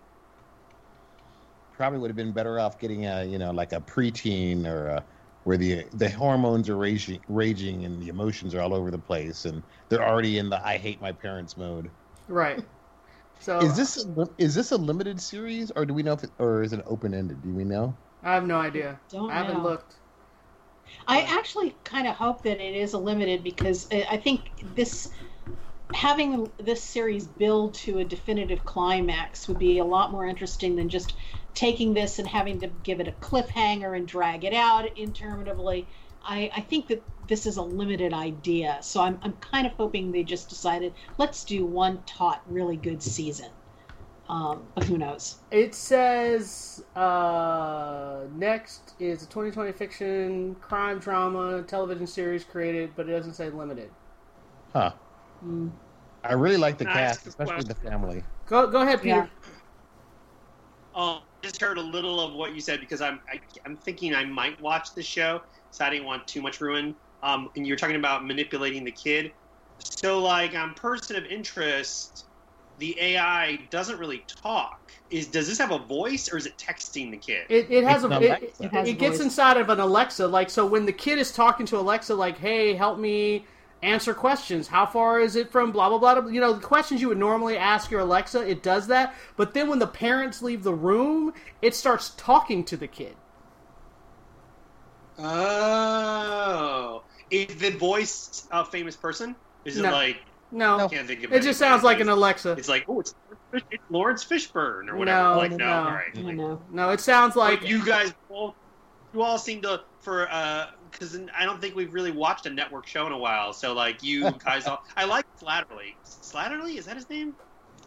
Probably would have been better off getting a, you know, like a preteen or a, where the the hormones are raging, raging and the emotions are all over the place and they're already in the I hate my parents mode. Right. So is this is this a limited series or do we know if it, or is it open ended? Do we know? I have no idea. Don't I haven't know. looked. I actually kind of hope that it is a limited because I think this. Having this series build to a definitive climax would be a lot more interesting than just taking this and having to give it a cliffhanger and drag it out interminably. I, I think that this is a limited idea, so I'm I'm kind of hoping they just decided, let's do one taut, really good season. Um, but who knows? It says uh, next is a twenty twenty fiction, crime drama, television series created, but it doesn't say limited. Huh. Mm. I really like the nice. cast, especially the family. Go, go ahead, Peter. Yeah. Um, I just heard a little of what you said because I'm, I, I'm thinking I might watch the show, so I didn't want too much ruin. Um, and you were talking about manipulating the kid. So, like, on Person of Interest, the A I doesn't really talk. Is does this have a voice or is it texting the kid? It it has it's a it, it, has it gets inside of an Alexa. Like, so when the kid is talking to Alexa, like, "Hey, help me." Answer questions. How far is it from blah, blah, blah? You know, the questions you would normally ask your Alexa, it does that. But then when the parents leave the room, it starts talking to the kid. Oh. Is the voice a famous person? Is no. it like... No. I can't think of it. It just sounds like an Alexa. It's like, oh, it's, it's Lawrence Fishburne or whatever. No, like, no. no. All right. Like, no. no, it sounds like... You guys both... You all seem to... for. Uh, Because I don't think we've really watched a network show in a while. So, like, you guys all... I like Slattery. Slattery? Is that his name?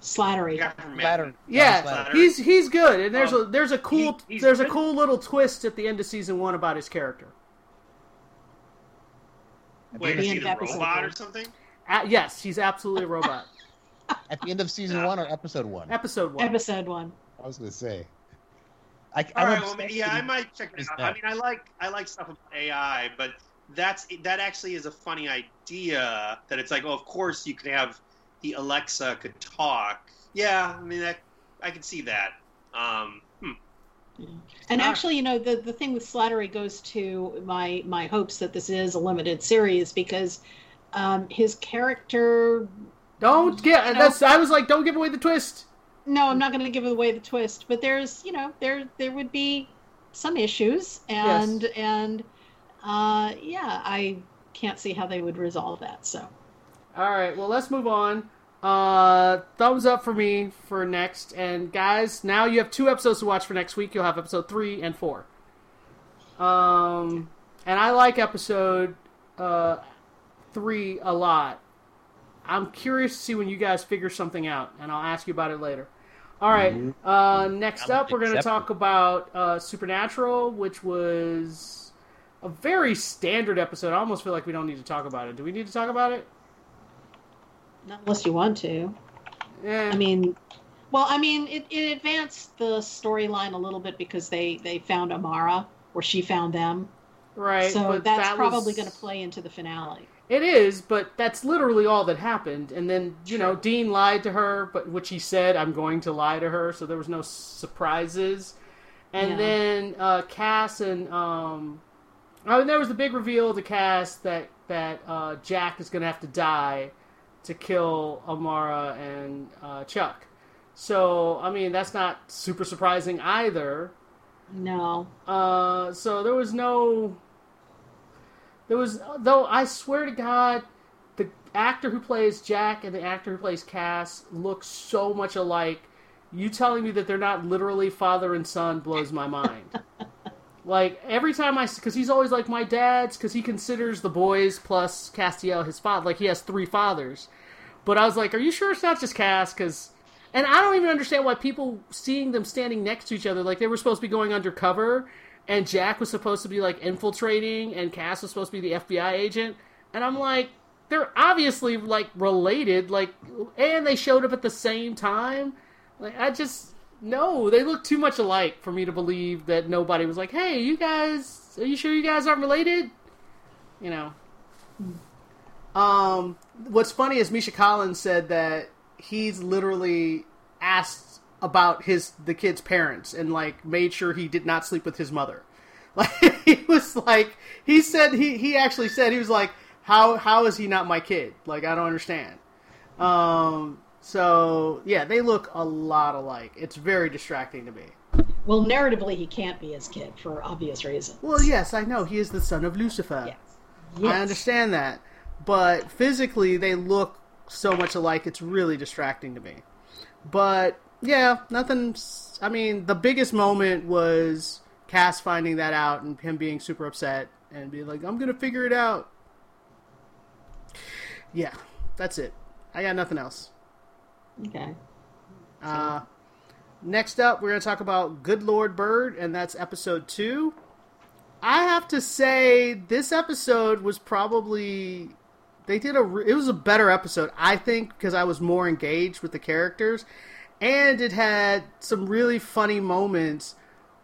Slattery. Slattery. Yeah, Slattery. he's he's good. And there's um, a there's a cool he, there's good. a cool little twist at the end of season one about his character. Wait, is he a robot or something? Uh, yes, he's absolutely a robot. At the end of season one or episode one? Episode one. Episode one. I was going to say... I, All right, well, yeah, I might check it out. I mean, I like I like stuff about A I, but that's that actually is a funny idea that it's like, oh, of course you could have the Alexa could talk. Yeah, I mean, that I could see that. Um, hmm. yeah. And uh, actually, you know, the, the thing with Slattery goes to my, my hopes that this is a limited series because um, his character Don't get. No. That's. I was like, don't give away the twist. No, I'm not going to give away the twist. But there's, you know, there there would be some issues, and yes. and uh, yeah, I can't see how they would resolve that. So. All right. Well, let's move on. Uh, thumbs up for me for next. And guys, now you have two episodes to watch for next week. You'll have episode three and four. Um, and I like episode uh three a lot. I'm curious to see when you guys figure something out, and I'll ask you about it later. All right. Mm-hmm. Uh, next I'm up, we're going to talk about uh, Supernatural, which was a very standard episode. I almost feel like we don't need to talk about it. Do we need to talk about it? Not unless you want to. Yeah. I mean, well, I mean, it, it advanced the storyline a little bit because they, they found Amara, or she found them. Right. So that's that probably was... going to play into the finale. It is, but that's literally all that happened. And then, you know, Dean lied to her, but which he said, I'm going to lie to her. So there was no surprises. And yeah. then uh, Cass and... Um, I mean, there was the big reveal to Cass that, that uh, Jack is going to have to die to kill Amara and uh, Chuck. So, I mean, that's not super surprising either. No. Uh, so there was no... There was, though, I swear to God, the actor who plays Jack and the actor who plays Cass look so much alike. You telling me that they're not literally father and son blows my mind. Like, every time I... Because he's always like, my dad's... Because he considers the boys plus Castiel his father. Like, he has three fathers. But I was like, are you sure it's not just Cass? Because... And I don't even understand why people seeing them standing next to each other, like, they were supposed to be going undercover... And Jack was supposed to be, like, infiltrating, and Cass was supposed to be the F B I agent. And I'm like, they're obviously, like, related, like, and they showed up at the same time. Like, I just, no, they look too much alike for me to believe that nobody was like, hey, you guys, are you sure you guys aren't related? You know. Um, what's funny is Misha Collins said that he's literally asked about his the kid's parents and, like, made sure he did not sleep with his mother. Like, he was like, he said, he, he actually said, he was like, how how is he not my kid? Like, I don't understand. Um, so, yeah, they look a lot alike. It's very distracting to me. Well, narratively, he can't be his kid for obvious reasons. Well, yes, I know. He is the son of Lucifer. Yes. Yes. I understand that. But physically, they look so much alike, it's really distracting to me. But... Yeah, nothing... I mean, the biggest moment was Cass finding that out and him being super upset and being like, I'm going to figure it out. Yeah, that's it. I got nothing else. Okay. Uh, next up, we're going to talk about Good Lord Bird, and that's episode two. I have to say, this episode was probably... They did a... It was a better episode, I think, because I was more engaged with the characters. And it had some really funny moments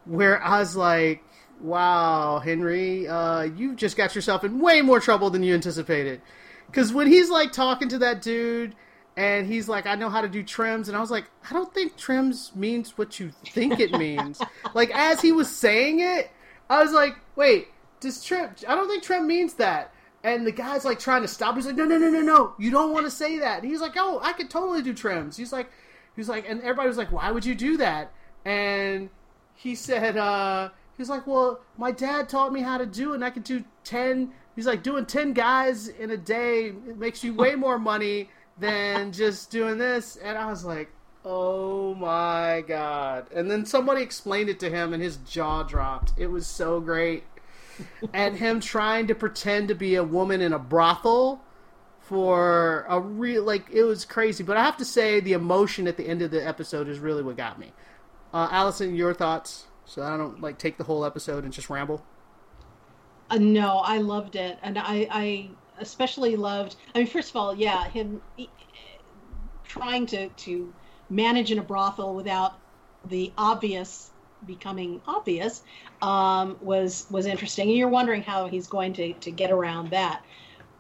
where I was like, wow, Henry, uh, you just got yourself in way more trouble than you anticipated. Because when he's, like, talking to that dude, and he's like, I know how to do trims, and I was like, I don't think trims means what you think it means. Like, as he was saying it, I was like, wait, does trim, I don't think trim means that. And the guy's, like, trying to stop. He's like, no, no, no, no, no, you don't want to say that. And he's like, oh, I could totally do trims. He's like... He was like, and everybody was like, why would you do that? And he said, uh, he was like, well, my dad taught me how to do it, and I could do ten. He's like, doing ten guys in a day makes you way more money than just doing this. And I was like, oh, my God. And then somebody explained it to him, and his jaw dropped. It was so great. And him trying to pretend to be a woman in a brothel. For a real, like, it was crazy. But I have to say, the emotion at the end of the episode is really what got me. Uh, Allison, your thoughts? So I don't, like, take the whole episode and just ramble. Uh, no, I loved it. And I, I especially loved, I mean, first of all, yeah, him he, trying to, to manage in a brothel without the obvious becoming obvious um, was, was interesting. And you're wondering how he's going to, to get around that.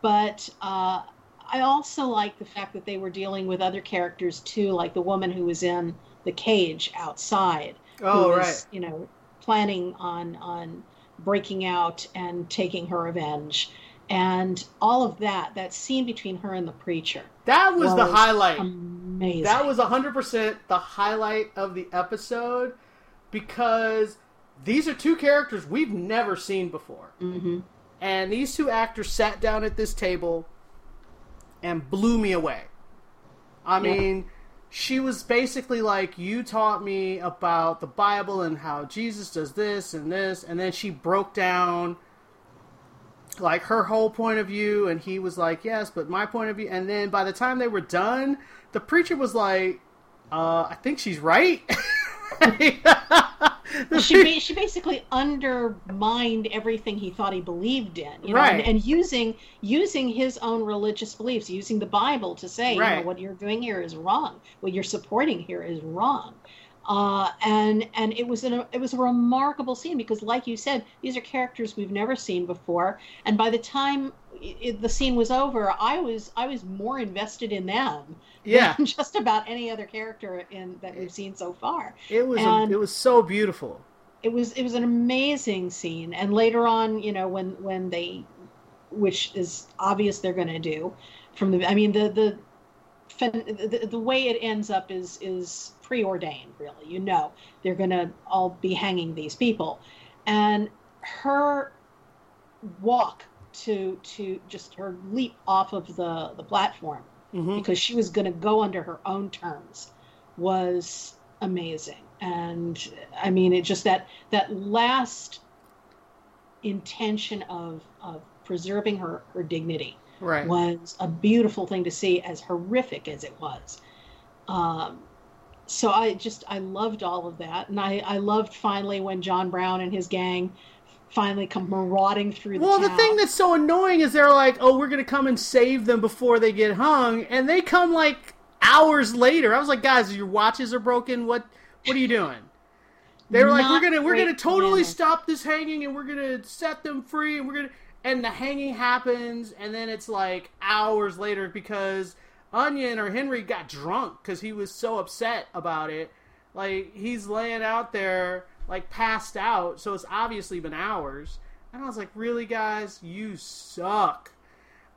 But, uh, I also like the fact that they were dealing with other characters, too, like the woman who was in the cage outside. Oh, who was, right. You know, planning on, on breaking out and taking her revenge. and all of that, that scene between her and the preacher. That was, was the highlight. Amazing. That was one hundred percent the highlight of the episode, because these are two characters we've never seen before. Mm-hmm. And these two actors sat down at this table and blew me away. I mean, yeah. She was basically like, you taught me about the Bible and how Jesus does this and this. And then she broke down like her whole point of view. And he was like, yes, but my point of view. And then by the time they were done, the preacher was like, uh, I think she's right. Well, she ba- she basically undermined everything he thought he believed in, you know, right. and, and using using his own religious beliefs, using the Bible to say, right. you know, what you're doing here is wrong, what you're supporting here is wrong, uh, and and it was an, it was a remarkable scene because, like you said, these are characters we've never seen before, and by the time it, the scene was over, I was I was more invested in them. Yeah, than just about any other character in that we've seen so far. It was a, it was so beautiful. It was it was an amazing scene. And later on, you know, when when they, which is obvious they're going to do, from the I mean the the, the the way it ends up is is preordained, really. You know, they're going to all be hanging these people, and her walk. to to just her leap off of the, the platform mm-hmm. because she was going to go under her own terms was amazing. And I mean, it just that that last intention of of preserving her, her dignity right. was a beautiful thing to see, as horrific as it was. Um, so I just, I loved all of that. And I, I loved finally when John Brown and his gang finally come marauding through the well, town. The thing that's so annoying is they're like, oh, we're going to come and save them before they get hung. And they come like hours later. I was like, guys, your watches are broken. What What are you doing? They were like, we're going to we're going to totally planet. stop this hanging, and we're going to set them free. And we're going to and the hanging happens. And then it's like hours later because Onion or Henry got drunk because he was so upset about it. Like, he's laying out there like passed out, so it's obviously been hours. And I was like, really, guys, you suck.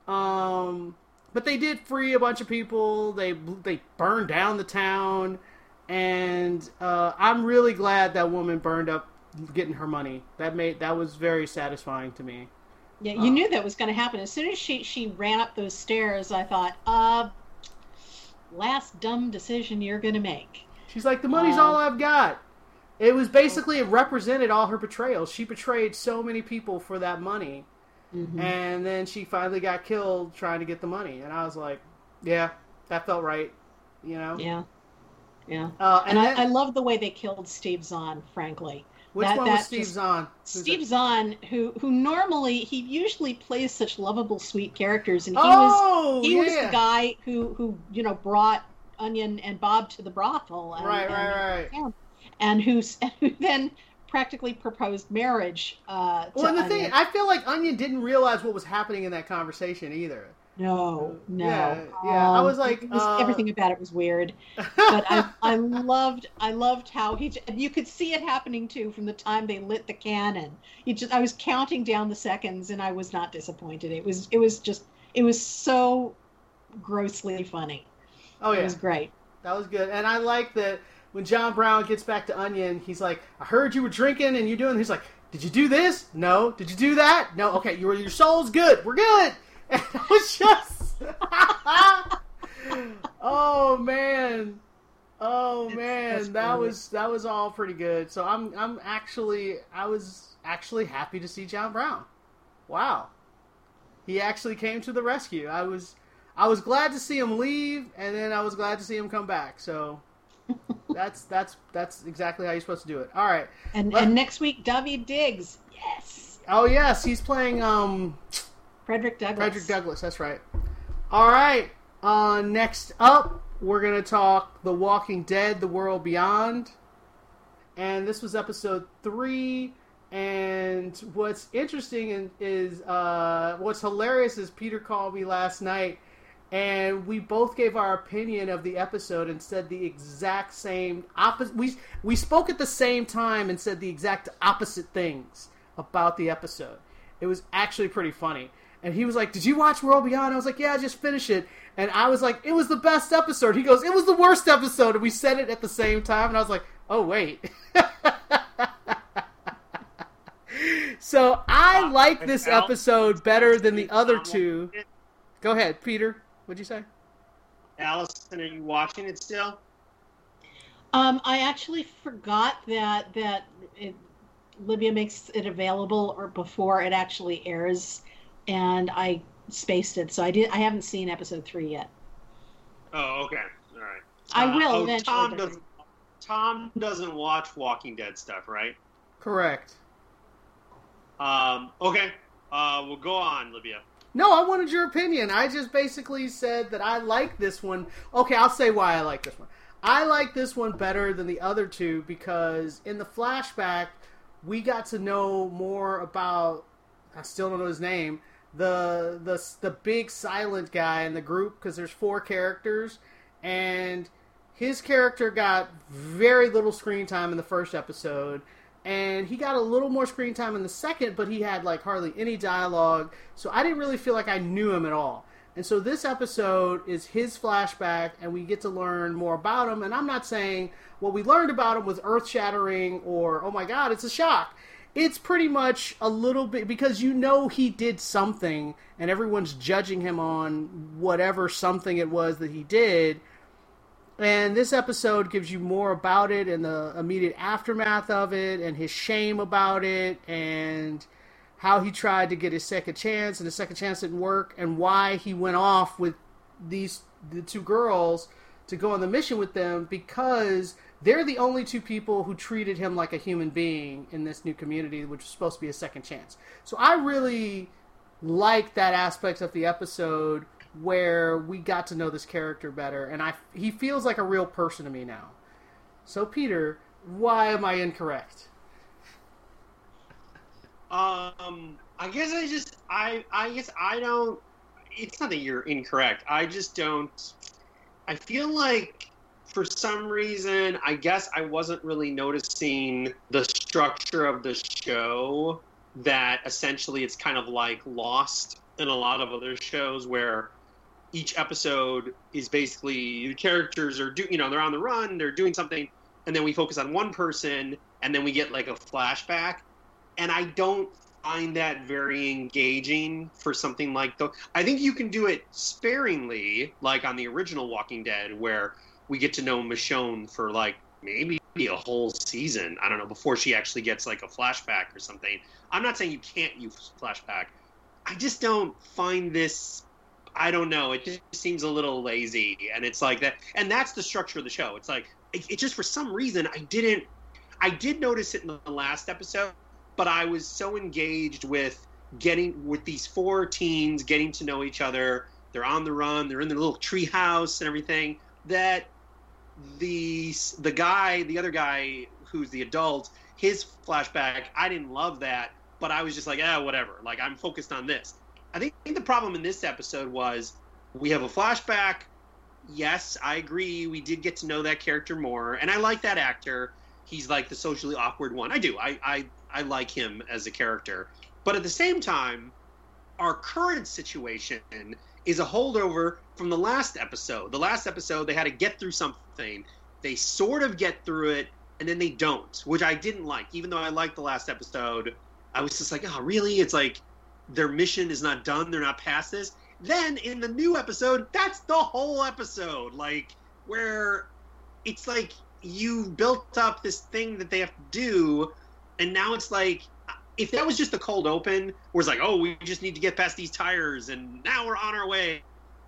Um, but they did free a bunch of people. They they burned down the town, and uh, I'm really glad that woman burned up getting her money. That made that was very satisfying to me. Yeah, you um, knew that was going to happen. As soon as she she ran up those stairs, I thought, uh, last dumb decision you're going to make. She's like, the money's um, all I've got. It was basically, it represented all her betrayals. She betrayed so many people for that money. Mm-hmm. And then she finally got killed trying to get the money. And I was like, yeah, that felt right. You know? Yeah. Yeah. Uh, and and then, I, I love the way they killed Steve Zahn, frankly. Which that, one was Steve just, Zahn? Who's Steve that? Zahn, who who normally, he usually plays such lovable, sweet characters. And he oh, was he yeah. was the guy who, who, you know, brought Onion and Bob to the brothel. And, right, and, right, right, right. And who, and who then practically proposed marriage uh, to Well, and the Onion. Thing, I feel like Onion didn't realize what was happening in that conversation either. No, no. Yeah, yeah. Um, I was like... Was, uh... everything about it was weird. But I, I loved I loved how he... You could see it happening, too, from the time they lit the cannon. You just, I was counting down the seconds, and I was not disappointed. It was, it was just... It was so grossly funny. Oh, yeah. It was great. That was good. And I like that... When John Brown gets back to Onion, he's like, I heard you were drinking and you doing... He's like, did you do this? No. Did you do that? No. Okay, you were, your soul's good. We're good. And I was just... oh, man. Oh, man. That was that was all pretty good. So I'm I'm actually... I was actually happy to see John Brown. Wow. He actually came to the rescue. I was I was glad to see him leave, and then I was glad to see him come back. So... That's that's that's exactly how you're supposed to do it. All right. And Let, and next week, David Diggs. Yes. Oh yes, he's playing um, Frederick Douglass. Frederick Douglass. That's right. All right. Uh, next up, we're gonna talk The Walking Dead: The World Beyond, and this was episode three. And what's interesting is uh, what's hilarious is Peter called me last night. And we both gave our opinion of the episode and said the exact same opposite. We we spoke at the same time and said the exact opposite things about the episode. It was actually pretty funny. And he was like, did you watch World Beyond? I was like, yeah, just finish it. And I was like, it was the best episode. He goes, it was the worst episode. And we said it at the same time. And I was like, oh, wait. So I uh, like this Al- episode better than the other two. Go ahead, Peter. What'd you say? Allison, are you watching it still? Um, I actually forgot that that it, Libya makes it available or before it actually airs, and I spaced it, so I did. I haven't seen episode three yet. Oh, okay, all right. I uh, will oh, eventually. Tom doesn't, Tom doesn't watch Walking Dead stuff, right? Correct. Um, okay, uh, we'll go on, Libya. No, I wanted your opinion. I just basically said that I like this one. Okay, I'll say why I like this one. I like this one better than the other two because in the flashback, we got to know more about, I still don't know his name, the the the big silent guy in the group because there's four characters, and his character got very little screen time in the first episode. And he got a little more screen time in the second, but he had like hardly any dialogue. So I didn't really feel like I knew him at all. And so this episode is his flashback, and we get to learn more about him. And I'm not saying what we learned about him was earth-shattering or, oh my God, it's a shock. It's pretty much a little bit, because you know he did something, and everyone's judging him on whatever something it was that he did. And this episode gives you more about it and the immediate aftermath of it and his shame about it and how he tried to get his second chance and his second chance didn't work and why he went off with these the two girls to go on the mission with them because they're the only two people who treated him like a human being in this new community, which was supposed to be a second chance. So I really like that aspect of the episode where we got to know this character better, and I he feels like a real person to me now. So, Peter, why am I incorrect? Um, I guess I just I I guess I don't. It's not that you're incorrect. I just don't. I feel like for some reason, I guess I wasn't really noticing the structure of the show. That essentially, it's kind of like Lost in a lot of other shows where each episode is basically the characters are do you know they're on the run, they're doing something, and then we focus on one person, and then we get like a flashback. And I don't find that very engaging for something like the. I think you can do it sparingly, like on the original Walking Dead, where we get to know Michonne for like maybe a whole season. I don't know, before she actually gets like a flashback or something. I'm not saying you can't use flashback. I just don't find this, I don't know, it just seems a little lazy, and it's like that, and that's the structure of the show. It's like, it, it just, for some reason, I didn't, I did notice it in the last episode, but I was so engaged with getting, with these four teens, getting to know each other, they're on the run, they're in their little tree house and everything, that the, the guy, the other guy who's the adult, his flashback, I didn't love that. But I was just like, ah, eh, whatever. Like, I'm focused on this. I think the problem in this episode was we have a flashback. Yes, I agree. We did get to know that character more. And I like that actor. He's like the socially awkward one. I do. I, I, I like him as a character. But at the same time, our current situation is a holdover from the last episode. The last episode, they had to get through something. They sort of get through it, and then they don't, which I didn't like. Even though I liked the last episode, I was just like, oh, really? It's like their mission is not done. They're not past this. Then in the new episode, that's the whole episode, like where it's like you built up this thing that they have to do. And now it's like, if that was just the cold open, where it's like, oh, we just need to get past these tires and now we're on our way,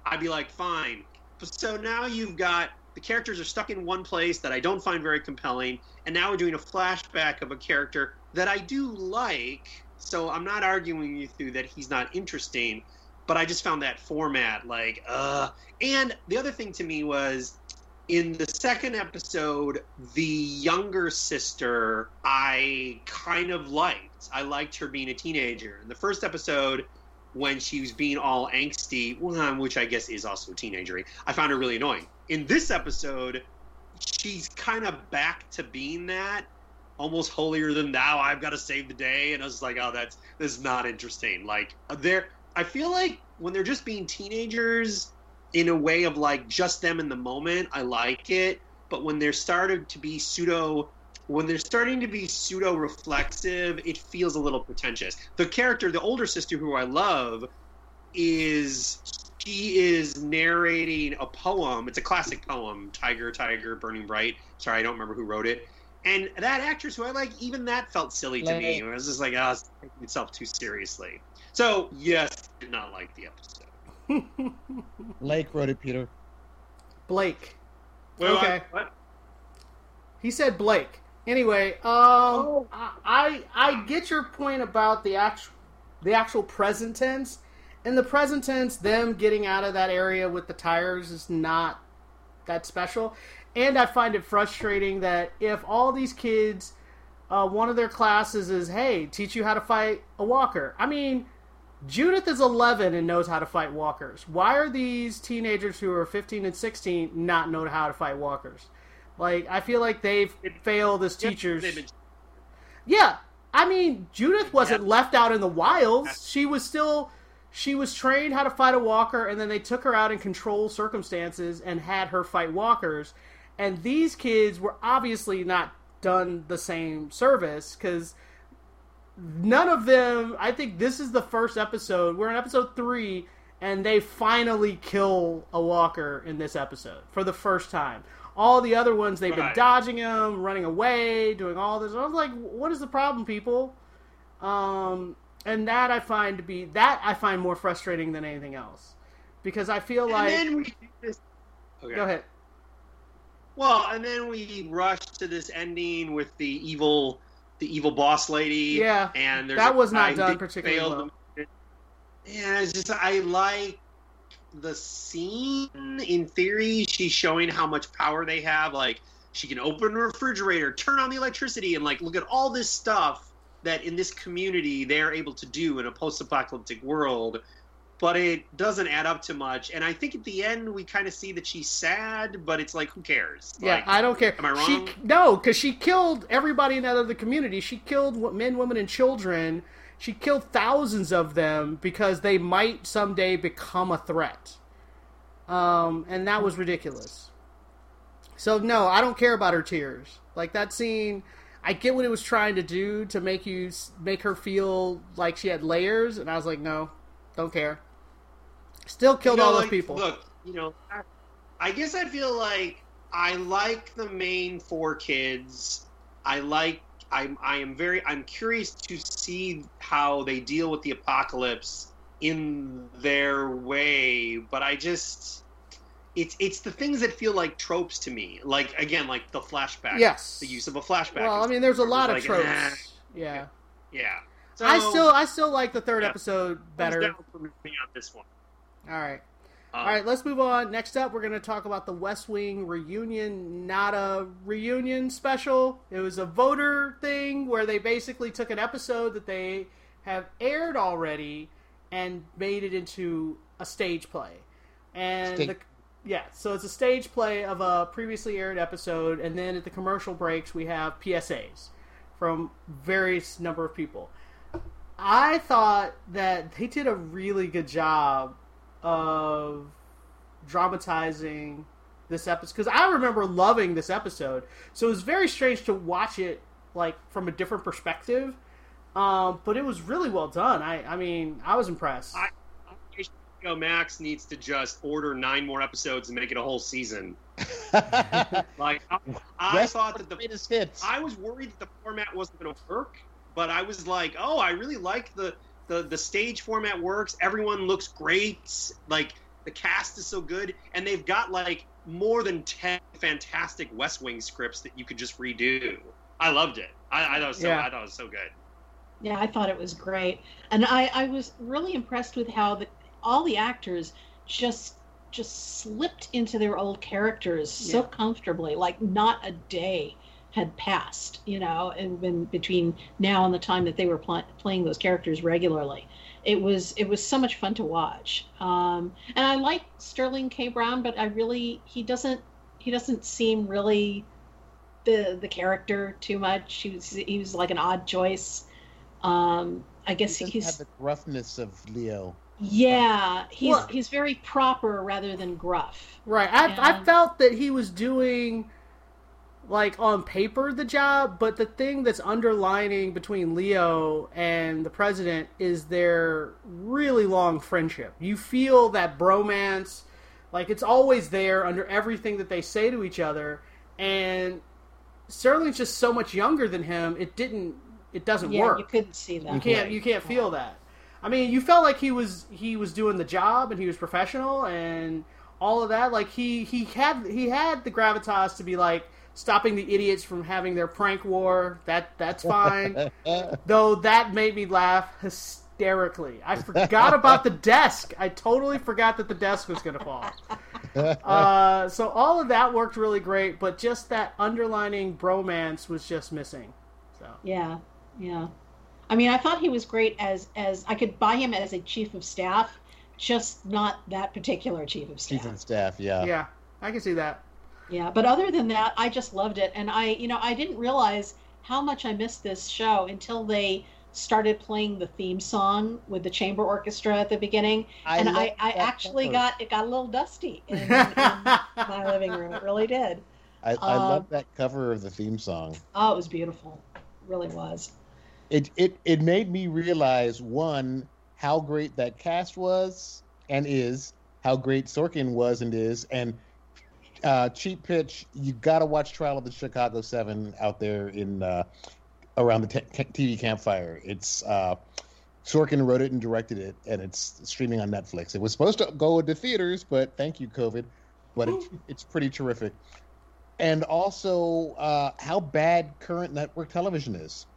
I'd be like, fine. So now you've got the characters are stuck in one place that I don't find very compelling. And now we're doing a flashback of a character that I do like, so I'm not arguing you through that he's not interesting, but I just found that format, like, uh... And the other thing to me was, in the second episode, the younger sister I kind of liked. I liked her being a teenager. In the first episode, when she was being all angsty, which I guess is also teenagery, I found her really annoying. In this episode, she's kind of back to being that, almost holier than thou, I've got to save the day, and I was like, oh, that's, that's not interesting. Like, there, I feel like when they're just being teenagers in a way of like just them in the moment, I like it. But when they're started to be pseudo, when they're starting to be pseudo reflexive, it feels a little pretentious. The character, the older sister who I love, is she is narrating a poem. It's a classic poem, Tiger, Tiger, Burning Bright. Sorry, I don't remember who wrote it. And that actress who I like, even that felt silly to me. It was just like, oh, it's taking itself too seriously. So, yes, I did not like the episode. Blake wrote it, Peter. Blake. Wait, okay. What? He said Blake. Anyway, um, oh. I I get your point about the actual, the actual present tense. In the present tense, them getting out of that area with the tires is not that special. And I find it frustrating that if all these kids, uh, one of their classes is, hey, teach you how to fight a walker. I mean, Judith is eleven and knows how to fight walkers. Why are these teenagers who are fifteen and sixteen not know how to fight walkers? Like, I feel like they've failed as teachers. Yeah, I mean, Judith wasn't yeah. left out in the wilds. She was still... She was trained how to fight a walker, and then they took her out in controlled circumstances and had her fight walkers. And these kids were obviously not done the same service, because none of them... I think this is the first episode. We're in episode three, and they finally kill a walker in this episode for the first time. All the other ones, they've right. been dodging them, running away, doing all this. I was like, what is the problem, people? Um... And that I find to be that I find more frustrating than anything else, because I feel like. And then we do this. Okay. Go ahead. Well, and then we rush to this ending with the evil, the evil boss lady. Yeah. And there's that was not done particularly well. And it's just I like the scene. In theory, she's showing how much power they have. Like she can open a refrigerator, turn on the electricity, and like look at all this stuff that in this community they're able to do in a post-apocalyptic world, but it doesn't add up to much. And I think at the end we kind of see that she's sad, but it's like, who cares? Yeah, like, I don't care. Am I wrong? She, no, because she killed everybody in that other community. She killed men, women, and children. She killed thousands of them because they might someday become a threat. Um, and that was ridiculous. So, no, I don't care about her tears. Like, that scene... I get what it was trying to do to make you make her feel like she had layers, and I was like, no, don't care. Still killed you know, all those like, people. Look, you know, I, I guess I feel like I like the main four kids. I like. I'm. I am very. I'm curious to see how they deal with the apocalypse in their way, but I just. It's it's the things that feel like tropes to me. Like, again, like the flashback. Yes. The use of a flashback. Well, I mean, there's a lot of like, tropes. Eh. Yeah. Yeah. So, I still I still like the third yeah. episode better. It's down for me on this one. All right. Um, All right, let's move on. Next up, we're going to talk about the West Wing reunion, not a reunion special. It was a voter thing where they basically took an episode that they have aired already and made it into a stage play. And stage. the... Yeah, so it's a stage play of a previously aired episode, and then at the commercial breaks, we have P S As from various number of people. I thought that they did a really good job of dramatizing this episode, because I remember loving this episode, so it was very strange to watch it like from a different perspective, um, but it was really well done. I, I mean, I was impressed. I- H B O Max needs to just order nine more episodes and make it a whole season. Like I, I thought that the I was worried that the format wasn't going to work, but I was like, oh, I really like the, the the stage format works. Everyone looks great. Like the cast is so good, and they've got like more than ten fantastic West Wing scripts that you could just redo. I loved it. I, I thought it was so, yeah. I thought it was so good. Yeah, I thought it was great, and I, I was really impressed with how the. All the actors just just slipped into their old characters yeah. so comfortably, like not a day had passed, you know, and been between now and the time that they were pl- playing those characters regularly. It was it was so much fun to watch, um, and I like Sterling K. Brown, but I really he doesn't he doesn't seem really the the character too much. He was he was like an odd choice. Um, I guess he doesn't he's have the gruffness of Leo. Yeah, he's well, he's very proper rather than gruff. Right. I and... I felt that he was doing, like, on paper the job, but the thing that's underlining between Leo and the president is their really long friendship. You feel that bromance, like, it's always there under everything that they say to each other, and Sterling's just so much younger than him, it didn't it doesn't yeah, work. You couldn't see that. You can't you can't feel that. I mean, you felt like he was he was doing the job and he was professional and all of that. Like, he, he had he had the gravitas to be like stopping the idiots from having their prank war. That that's fine. Though that made me laugh hysterically. I forgot about the desk. I totally forgot that the desk was going to fall. Uh, so all of that worked really great, but just that underlining bromance was just missing. So yeah, yeah. I mean, I thought he was great as, as I could buy him as a chief of staff, just not that particular chief of staff. Chief of staff, yeah. Yeah, I can see that. Yeah, but other than that, I just loved it. And I, you know, I didn't realize how much I missed this show until they started playing the theme song with the chamber orchestra at the beginning. I and I, I actually cover. got, it got a little dusty in, in my living room. It really did. I, I um, love that cover of the theme song. Oh, it was beautiful. It really was. It, it it made me realize, one, how great that cast was and is, how great Sorkin was and is, and uh, cheap pitch, you got to watch Trial of the Chicago Seven out there in uh, around the te- T V campfire. It's uh, Sorkin wrote it and directed it, and it's streaming on Netflix. It was supposed to go into theaters, but thank you, COVID. But it, it's pretty terrific. And also uh, how bad current network television is.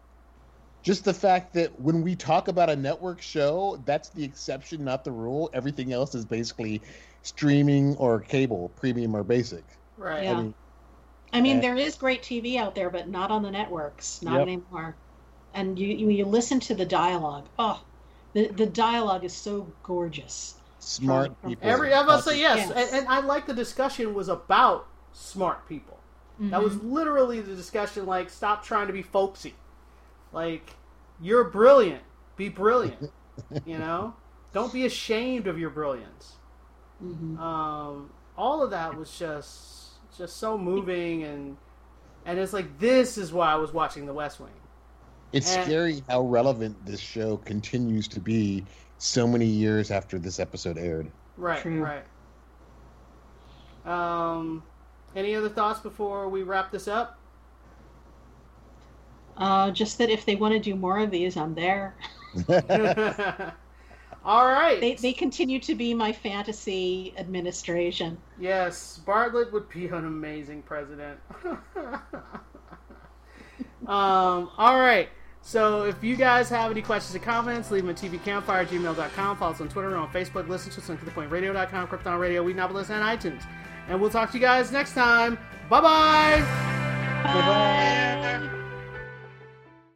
Just the fact that when we talk about a network show, that's the exception, not the rule. Everything else is basically streaming or cable, premium or basic. Right. Yeah. I mean, I mean and, there is great T V out there, but not on the networks, not yep. anymore. And you, you you listen to the dialogue. Oh, the, the dialogue is so gorgeous. Smart from, from people. Every I must say yes, yes. And, and I like the discussion was about smart people. Mm-hmm. That was literally the discussion. Like, stop trying to be folksy. Like, you're brilliant. Be brilliant. You know? Don't be ashamed of your brilliance. Mm-hmm. Um, all of that was just just so moving. And and it's like, this is why I was watching The West Wing. It's and, scary how relevant this show continues to be so many years after this episode aired. Right, True. right. Um, any other thoughts before we wrap this up? Uh, just that if they want to do more of these, I'm there. All right. They they continue to be my fantasy administration. Yes, Bartlett would be an amazing president. um. All right. So if you guys have any questions or comments, leave them at t v campfire at gmail dot com. Follow us on Twitter and on Facebook. Listen to us on to the point radio dot com, Krypton Radio, Wheatonopolis, and iTunes. And we'll talk to you guys next time. Bye-bye.